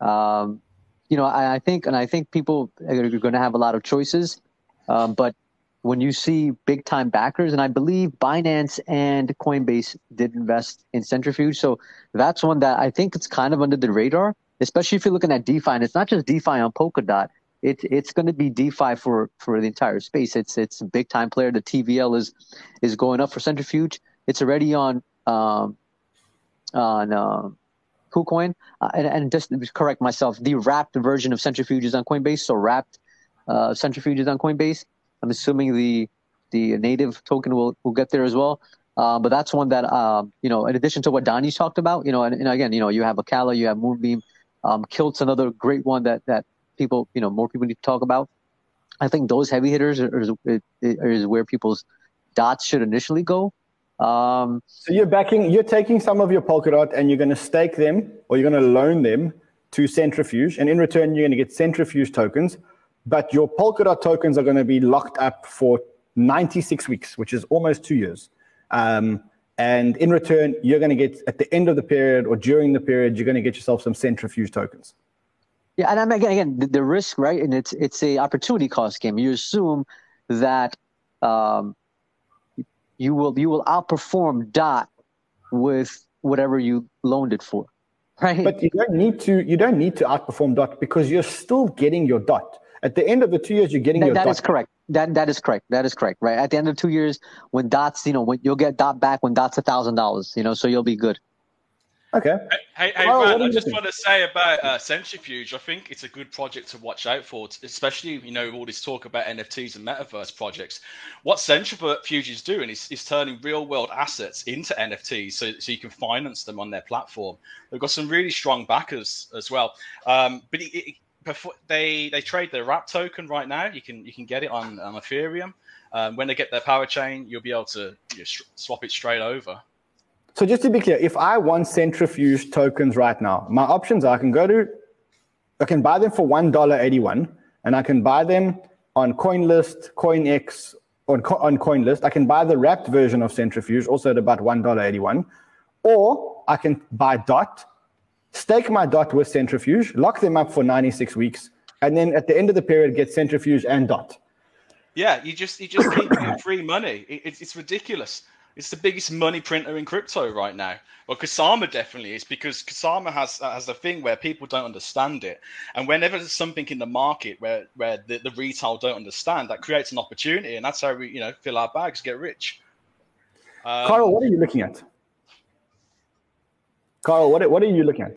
Um, you know, I, I think and I think people are going to have a lot of choices, um, but when you see big time backers, and I believe Binance and Coinbase did invest in Centrifuge, so that's one that I think it's kind of under the radar, especially if you're looking at DeFi. And it's not just DeFi on Polkadot. It, it's going to be DeFi for, for the entire space. It's it's a big time player. The T V L is is going up for Centrifuge. It's already on um, on uh, KuCoin. Uh, and, and just to correct myself, the wrapped version of Centrifuge is on Coinbase, so wrapped uh, Centrifuge is on Coinbase. I'm assuming the the native token will, will get there as well. Uh, but that's one that, um, you know, in addition to what Donnie's talked about, you know, and, and again, you know, you have Acala, you have Moonbeam. Um, Kilt's another great one that, that people, you know, more people need to talk about. I think those heavy hitters are, is, is where people's dots should initially go. Um, so you're backing, you're taking some of your Polkadot and you're going to stake them, or you're going to loan them to Centrifuge. And in return, you're going to get Centrifuge tokens. But your Polkadot tokens are going to be locked up for ninety-six weeks, which is almost two years. Um, and in return, you're going to get, at the end of the period or during the period, you're going to get yourself some Centrifuge tokens. Yeah, and I'm, again, again the, the risk, right? And it's it's a opportunity cost game. You assume that um, you will you will outperform D O T with whatever you loaned it for, right? But you don't need to you don't need to outperform D O T because you're still getting your D O T. At the end of the two years, you're getting that, your that dot. Is correct. That that is correct. That is correct. Right at the end of two years, when dots, you know, when you'll get dot back when dots a thousand dollars, you know, so you'll be good. Okay. Hey, hey, oh, Van, I just think? want to say about uh, Centrifuge. I think it's a good project to watch out for, especially you know all this talk about N F Ts and metaverse projects. What Centrifuge is doing is, is turning real world assets into N F Ts, so so you can finance them on their platform. They've got some really strong backers as well, um, but it. it Before they they trade their wrap token right now. You can you can get it on, on Ethereum. Um, when they get their power chain, you'll be able to you know, sh- swap it straight over. So just to be clear, if I want Centrifuge tokens right now, my options are I can go to, I can buy them for one dollar eighty-one, and I can buy them on CoinList, CoinX, on Co- on CoinList. I can buy the wrapped version of Centrifuge, also at about one dollar eighty-one, or I can buy D O T. Stake my D O T with Centrifuge, lock them up for ninety-six weeks, and then at the end of the period, get Centrifuge and D O T. Yeah, you just you just keep free money. It, it, it's ridiculous. It's the biggest money printer in crypto right now. Well, Kusama definitely is, because Kusama has has a thing where people don't understand it. And whenever there's something in the market where, where the, the retail don't understand, that creates an opportunity, and that's how we you know fill our bags, get rich. Um, Carl, what are you looking at? Carl, what what are you looking at?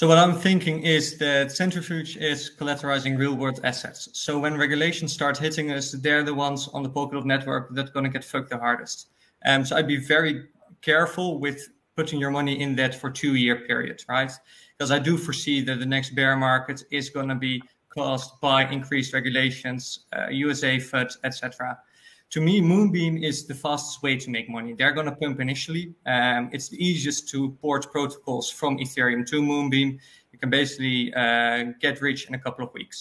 So what I'm thinking is that Centrifuge is collateralizing real-world assets. So when regulations start hitting us, they're the ones on the Polkadot network that are going to get fucked the hardest. Um, so I'd be very careful with putting your money in that for two-year period, right? Because I do foresee that the next bear market is going to be caused by increased regulations, uh, U S A, F U D, et cetera. To me, Moonbeam is the fastest way to make money. They're going to pump initially. Um, it's the easiest to port protocols from Ethereum to Moonbeam. You can basically uh, get rich in a couple of weeks.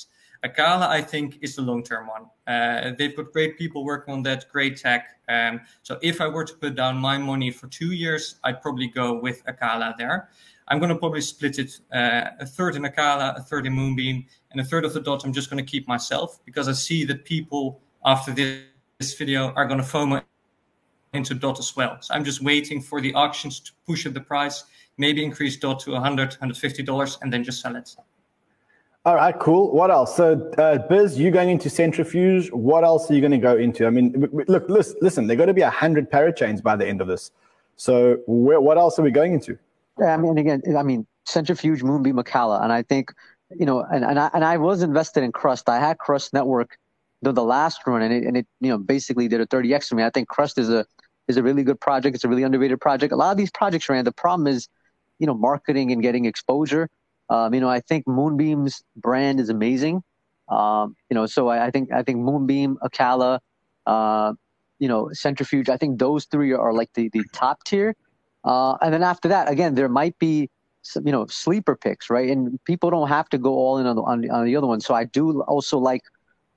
Acala, I think, is the long-term one. Uh, they've got great people working on that, great tech. Um, so if I were to put down my money for two years, I'd probably go with Acala there. I'm going to probably split it uh, a third in Acala, a third in Moonbeam, and a third of the dot I'm just going to keep myself, because I see that people after this This video are going to FOMO into D O T as well. So I'm just waiting for the auctions to push up the price, maybe increase D O T to one hundred dollars, one hundred fifty dollars, and then just sell it. All right, cool. What else? So, uh, Biz, you're going into Centrifuge. What else are you going to go into? I mean, look, listen, there are going to be one hundred parachains by the end of this. So where, what else are we going into? Yeah, I mean, again, I mean, Centrifuge, Moonbeam, Acala. And I think, you know, and, and, I, and I was invested in Crust. I had Crust Network, the last run, and it, and it you know basically did a thirty x for me. I think Crust is a is a really good project. It's a really underrated project. A lot of these projects, Rand, the problem is, you know, marketing and getting exposure. Um, you know, I think Moonbeam's brand is amazing. Um, you know, so I, I think I think Moonbeam, Acala, uh, you know, Centrifuge. I think those three are like the the top tier. Uh, and then after that, again, there might be some, you know, sleeper picks, right? And people don't have to go all in on the, on the, on the other one. So I do also like,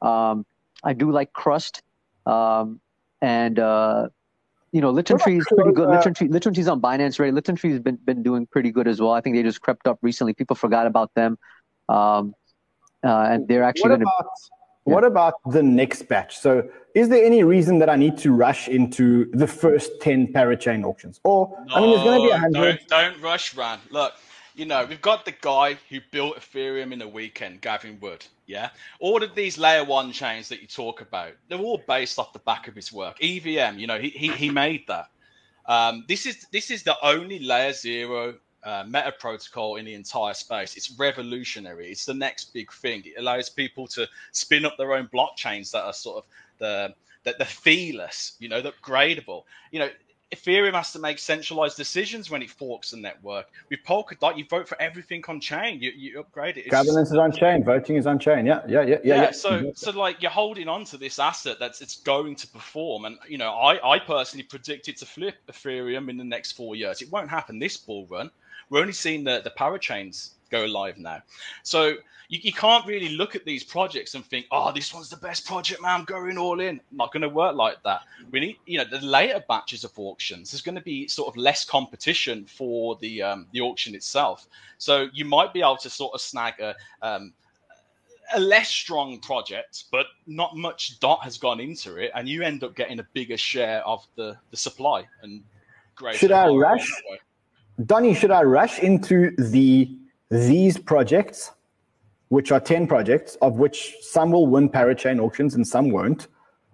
um, I do like Crust, um, and uh, you know, Litton Tree is pretty good. Litton Tree, Litton Tree's on Binance, right? Litton Tree has been been doing pretty good as well. I think they just crept up recently. People forgot about them, um, uh, and they're actually going to. Yeah. What about the next batch? So is there any reason that I need to rush into the first ten parachain auctions? Or, no, I mean, there's going to be a hundred. Don't, don't rush, Ran. Look, you know, we've got the guy who built Ethereum in a weekend, Gavin Wood, yeah? All of these layer one chains that you talk about, they're all based off the back of his work. E V M, you know, he he, he made that. Um, this is this is the only layer zero Uh, meta protocol in the entire space. It's revolutionary. It's the next big thing. It allows people to spin up their own blockchains that are sort of the that the feeless, you know, that gradable. You know, Ethereum has to make centralized decisions when it forks the network. With Polkadot, you vote for everything on chain. You you upgrade it. It's Governance just, is on chain. Voting is on chain. Yeah, yeah, yeah, yeah. yeah, yeah. So so like you're holding on to this asset that's it's going to perform. And you know, I I personally predicted to flip Ethereum in the next four years. It won't happen this bull run. We're only seeing the, the parachains go live now. So you, you can't really look at these projects and think, oh, this one's the best project, man, I'm going all in. Not going to work like that. We need, you know, the later batches of auctions, there's going to be sort of less competition for the um, the auction itself. So you might be able to sort of snag a, um, a less strong project, but not much dot has gone into it. And you end up getting a bigger share of the, the supply. And great. Should I rush? Donnie, should I rush into the these projects, which are ten projects, of which some will win parachain auctions and some won't,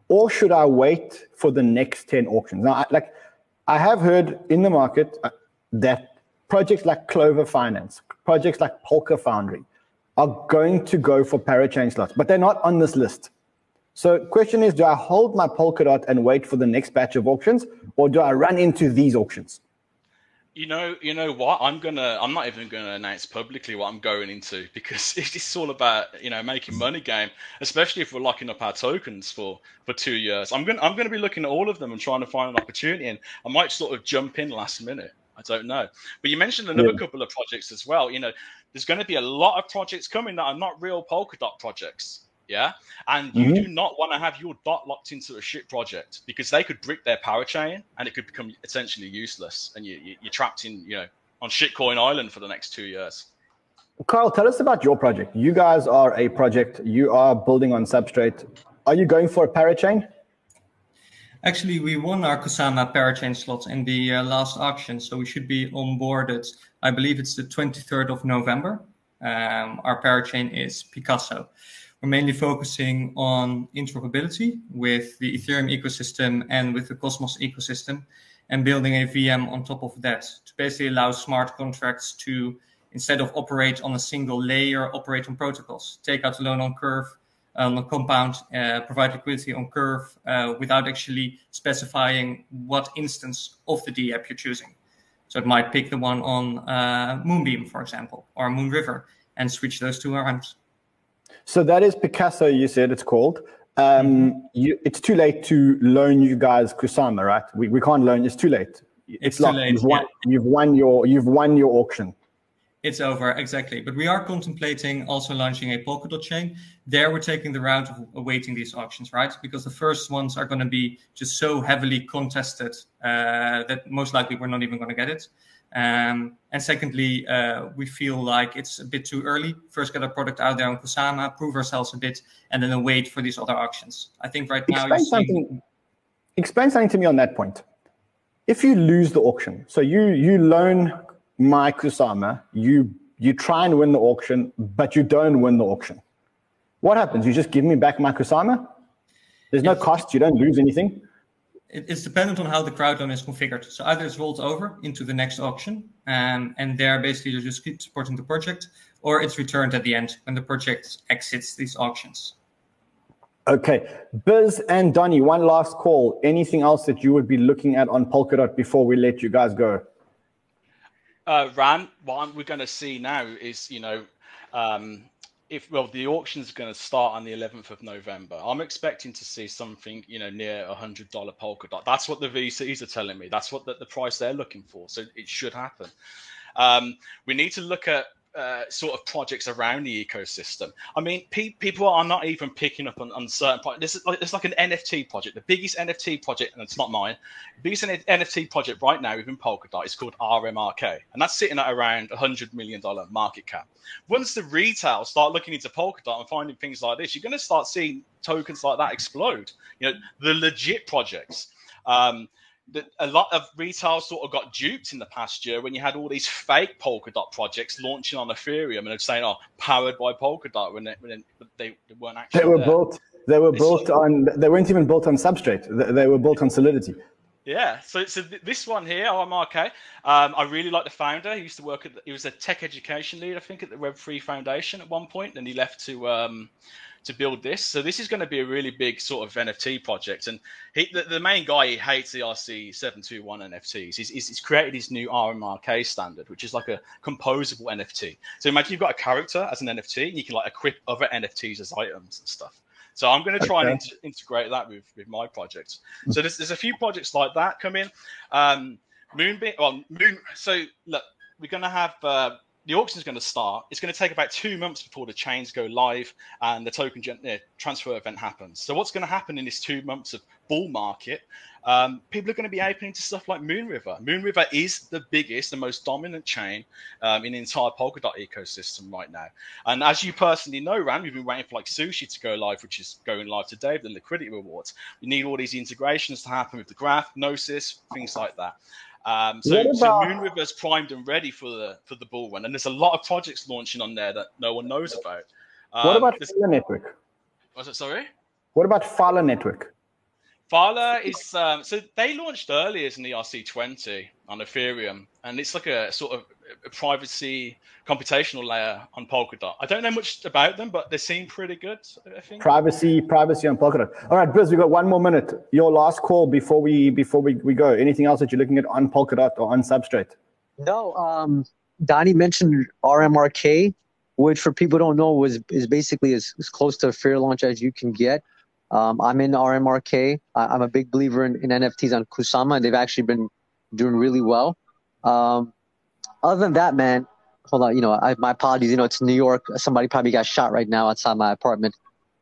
or should I wait for the next ten auctions? Now, I, like I have heard in the market uh, that projects like Clover Finance, projects like Polka Foundry, are going to go for parachain slots, but they're not on this list. So, question is: do I hold my Polkadot and wait for the next batch of auctions, or do I run into these auctions? You know, you know what? I'm gonna. I'm not even gonna announce publicly what I'm going into because it's all about you know making money game. Especially if we're locking up our tokens for, for two years. I'm gonna I'm gonna be looking at all of them and trying to find an opportunity. And I might sort of jump in last minute. I don't know. But you mentioned another yeah. couple of projects as well. You know, there's going to be a lot of projects coming that are not real Polkadot projects. Yeah, and you mm-hmm. do not want to have your dot locked into a shit project because they could brick their parachain and it could become essentially useless, and you, you, you're trapped in you know on shitcoin island for the next two years. Carl, tell us about your project. You guys are a project. You are building on Substrate. Are you going for a parachain? Actually, we won our Kusama parachain slots in the uh, last auction, so we should be onboarded. I believe it's the twenty-third of November. Um, our parachain is Picasso. We're mainly focusing on interoperability with the Ethereum ecosystem and with the Cosmos ecosystem and building a V M on top of that to basically allow smart contracts to, instead of operate on a single layer, operate on protocols, take out a loan on Curve, um, on Compound, uh, provide liquidity on Curve uh, without actually specifying what instance of the dApp you're choosing. So it might pick the one on uh, Moonbeam, for example, or Moonriver and switch those two around. So that is Picasso, you said it's called. Um, you, it's too late to loan you guys Kusama, right? We we can't loan. It's too late. It's, it's locked. Too late. You've won, yeah. you've won your you've won your auction. It's over, exactly. But we are contemplating also launching a Polkadot chain. There, we're taking the route of awaiting these auctions, right? Because the first ones are going to be just so heavily contested uh, that most likely we're not even going to get it. Um, and secondly, uh, we feel like it's a bit too early. First, get our product out there on Kusama, prove ourselves a bit, and then wait for these other auctions. I think right now explain you're something. Seeing... Explain something to me on that point. If you lose the auction, so you you loan my Kusama, you you try and win the auction, but you don't win the auction. What happens? You just give me back my Kusama. There's no if... cost. You don't lose anything. It's dependent on how the crowd loan is configured. So either it's rolled over into the next auction, um, and there basically you just keep supporting the project, or it's returned at the end when the project exits these auctions. Okay. Biz and Donnie, one last call. Anything else that you would be looking at on Polkadot before we let you guys go? Uh, Ran, what we're going to see now is, you know, um, if well, the auction's going to start on the eleventh of November. I'm expecting to see something, you know, near a hundred dollar Polkadot. That's what the V Cs are telling me. That's what the, the price they're looking for. So it should happen. Um, we need to look at uh, sort of projects around the ecosystem. I mean, pe people are not even picking up on, on certain projects. This is like, it's like an N F T project. The biggest N F T project, and it's not mine, the biggest N F T project right now within Polkadot is called R M R K. And that's sitting at around one hundred million dollar market cap. Once the retail start looking into Polkadot and finding things like this, you're going to start seeing tokens like that explode. You know, the legit projects. Um, A lot of retail sort of got duped in the past year when you had all these fake Polkadot projects launching on Ethereum and they're saying, "Oh, powered by Polkadot," when they, when they weren't actually. They were there. built. They were it's built so on. They weren't even built on Substrate. They, they were built on Solidity. Yeah. So, so this one here, R M R K. Um, I really like the founder. He used to work at. He was a tech education lead, I think, at the Web three Foundation at one point, and he left to. Um, to build this. So this is going to be a really big sort of N F T project. And he, the, the main guy, he hates the R C seven twenty-one N F Ts. He's, he's created his new R M R K standard, which is like a composable N F T. So imagine you've got a character as an N F T and you can like equip other N F Ts as items and stuff. So I'm going to try okay. and int integrate that with, with my project. So there's, there's a few projects like that come in. Um, Moonbeam, well, Moon, so look, we're going to have, uh, the auction is going to start. It's going to take about two months before the chains go live and the token transfer event happens. So what's going to happen in this two months of bull market, um, people are going to be opening to stuff like Moonriver. Moonriver is the biggest, the most dominant chain um, in the entire Polkadot ecosystem right now. And as you personally know, Ram, you've been waiting for like Sushi to go live, which is going live today, the liquidity rewards. We need all these integrations to happen with the graph, Gnosis, things like that. Um, so, about... so Moonriver's primed and ready for the for the bull run, and there's a lot of projects launching on there that no one knows about. Um, what about Fala Network? Was it sorry? What about Fala Network? Fala is um, so they launched earlier as an E R C twenty on Ethereum, and it's like a sort of a privacy computational layer on Polkadot. I don't know much about them, but they seem pretty good. I think privacy, privacy on Polkadot. All right, Briz, we've got one more minute. Your last call before we before we, we go. Anything else that you're looking at on Polkadot or on Substrate? No, um, Donnie mentioned R M R K, which for people who don't know was is basically as, as close to a fair launch as you can get. Um, I'm in R M R K. I, I'm a big believer in, in N F Ts on Kusama, and they've actually been doing really well. Um, other than that, man, hold on. You know, I, my apologies. You know, it's New York. Somebody probably got shot right now outside my apartment.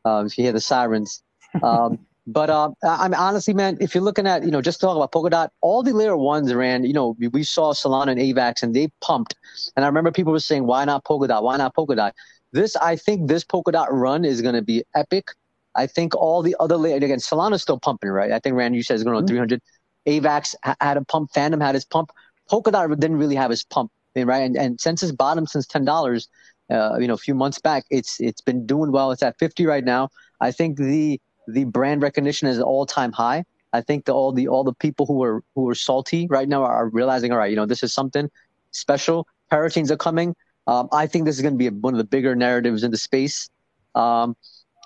Um, if you hear the sirens. Um, but um, I, I'm honestly, man, if you're looking at, you know, just talk about Polkadot, all the layer ones ran. You know, we, we saw Solana and A VAX, and they pumped. And I remember people were saying, "Why not Polkadot? Why not Polkadot?" This, I think, this Polkadot run is going to be epic. I think all the other layers, again, Solana's still pumping, right? I think, Rand, you said it's going on three hundred. A VAX had a pump. Phantom had his pump. Polkadot didn't really have his pump, right? And, and since its bottom, since ten dollars, uh, you know, a few months back, it's it's been doing well. It's at fifty right now. I think the the brand recognition is an all-time high. I think the all the all the people who are who are salty right now are realizing, all right, you know, this is something special. Parachains are coming. Um, I think this is going to be a, one of the bigger narratives in the space. Um,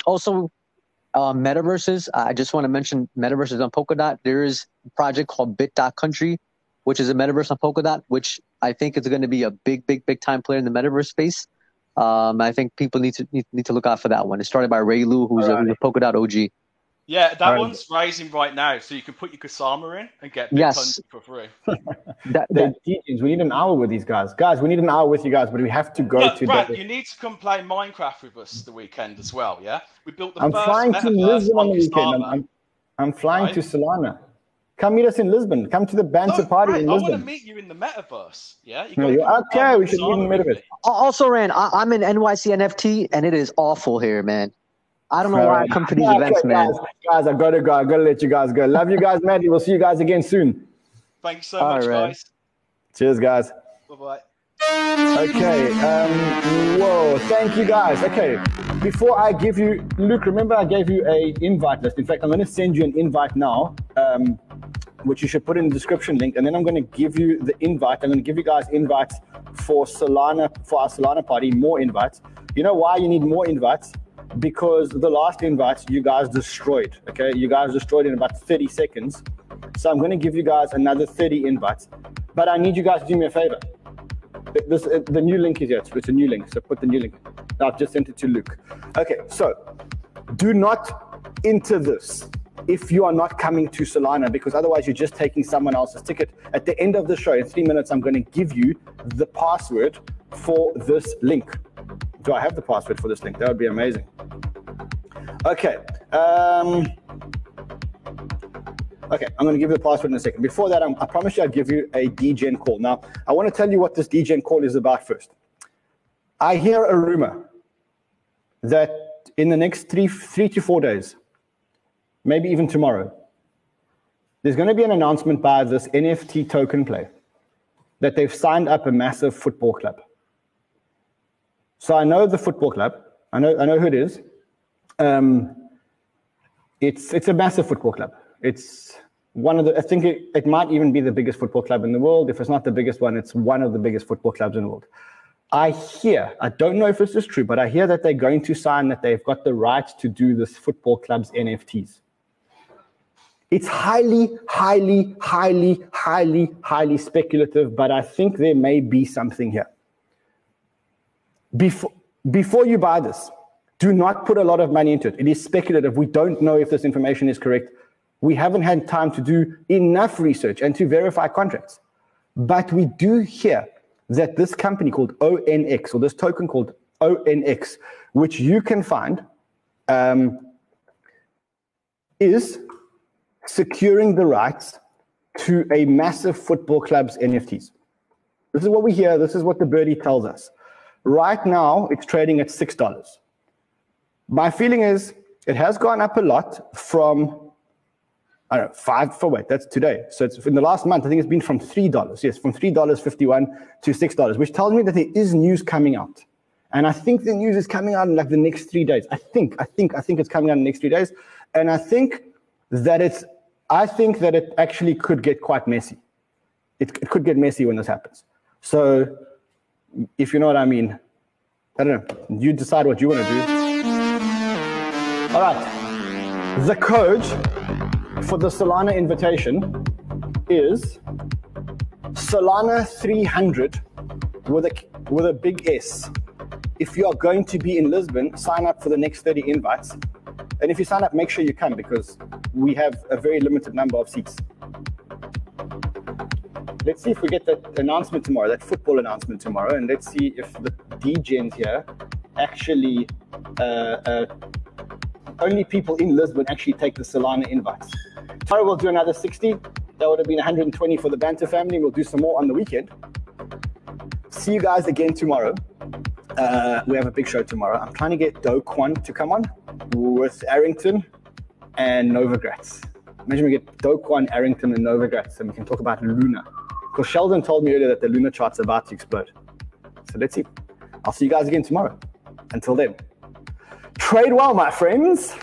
also. Uh, metaverses. I just want to mention metaverses on Polkadot. There is a project called bit dot country, which is a metaverse on Polkadot, which I think is going to be a big, big, big time player in the metaverse space. Um, I think people need to need, need to look out for that one. It's started by Ray Lu, who's, right. a, who's a Polkadot O G. Yeah, that right. one's rising right now, so you can put your Kusama in and get bit yes. country for free. that, that, we need an hour with these guys. Guys, we need an hour with you guys, but we have to go Look, to Brad, the... you need to come play Minecraft with us the weekend as well, yeah? We built the I'm first flying to Lisbon on the weekend. I'm, I'm, I'm flying right. to Solana. Come meet us in Lisbon. Come to the Banter no, party right. in Lisbon. I want to meet you in the metaverse. Yeah, you no, you're okay. We should meet in the metaverse. Also, Rand, I, I'm in N Y C N F T, and it is awful here, man. I don't know so, why I come to these yeah, events, okay, man. Guys, guys, I gotta go. I gotta let you guys go. Love you guys, man. We'll see you guys again soon. Thanks so All much, right. guys. Cheers, guys. Bye bye. Okay. Um, whoa. Thank you, guys. Okay. Before I give you, Luke, remember I gave you an invite list. In fact, I'm gonna send you an invite now, um, which you should put in the description link, and then I'm gonna give you the invite. I'm gonna give you guys invites for Solana for our Solana party. More invites. You know why you need more invites? Because the last invites you guys destroyed, okay? You guys destroyed in about thirty seconds. So I'm going to give you guys another thirty invites. But I need you guys to do me a favor. This, the new link is here. It's a new link. So put the new link. I've just sent it to Luke. Okay, so do not enter this if you are not coming to Solana, because otherwise you're just taking someone else's ticket. At the end of the show, in three minutes, I'm going to give you the password for this link. Do I have the password for this link? That would be amazing. Okay. Um, okay, I'm going to give you the password in a second. Before that, I'm, I promise you I'll give you a D Gen call. Now, I want to tell you what this D Gen call is about first. I hear a rumor that in the next three, three to four days, maybe even tomorrow, there's going to be an announcement by this N F T token play that they've signed up a massive football club. So I know the football club. I know I know who it is. Um, it's it's a massive football club. It's one of the, I think it, it might even be the biggest football club in the world. If it's not the biggest one, it's one of the biggest football clubs in the world. I hear, I don't know if this is true, but I hear that they're going to sign that they've got the right to do this football club's N F Ts. It's highly, highly, highly, highly, highly speculative, but I think there may be something here. Before, before you buy this, do not put a lot of money into it. It is speculative. We don't know if this information is correct. We haven't had time to do enough research and to verify contracts. But we do hear that this company called O N X, or this token called O N X, which you can find, um, is securing the rights to a massive football club's N F Ts. This is what we hear. This is what the birdie tells us. Right now, it's trading at six dollars. My feeling is it has gone up a lot from, I don't know, five for wait, that's today. So it's in the last month, I think it's been from three dollars. Yes, from three dollars and fifty-one cents to six dollars, which tells me that there is news coming out. And I think the news is coming out in like the next three days. I think, I think, I think it's coming out in the next three days. And I think that it's, I think that it actually could get quite messy. It, it could get messy when this happens. So if you know what I mean, I don't know, you decide what you want to do. All right, the code for the Solana invitation is Solana three hundred with a, with a big S. If you are going to be in Lisbon, sign up for the next thirty invites. And if you sign up, make sure you come because we have a very limited number of seats. Let's see if we get that announcement tomorrow, that football announcement tomorrow, and let's see if the D Gens here actually, uh, uh, only people in Lisbon actually take the Solana invites. Tomorrow we'll do another sixty. That would have been one hundred twenty for the Banter family. We'll do some more on the weekend. See you guys again tomorrow. Uh, we have a big show tomorrow. I'm trying to get Do Kwan to come on with Arrington and Novogratz. Imagine we get Do Kwan, Arrington, and Novogratz, and we can talk about Luna. Because Sheldon told me earlier that the lunar chart's about to explode. So let's see. I'll see you guys again tomorrow. Until then, trade well, my friends.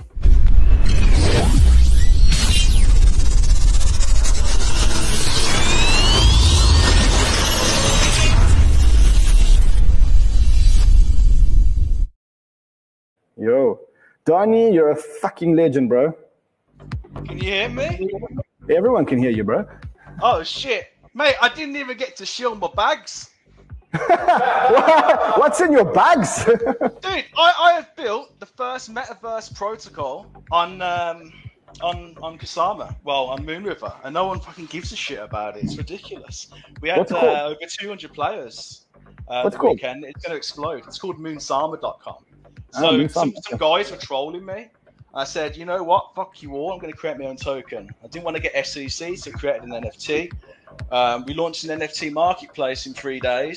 Yo, Donnie, you're a fucking legend, bro. Can you hear me? Everyone can hear you, bro. Oh, shit. Mate, I didn't even get to shield my bags. What's in your bags? Dude, I, I have built the first metaverse protocol on um on on Kusama, well on Moonriver, and no one fucking gives a shit about it. It's ridiculous. We had uh, over two hundred players uh, What's the called? Weekend. It's going to explode. It's called moonsama dot com. So oh, Moonsama. some, some guys were trolling me. I said, you know what? Fuck you all. I'm going to create my own token. I didn't want to get F C C, so I created an N F T. Um, we launched an N F T marketplace in three days.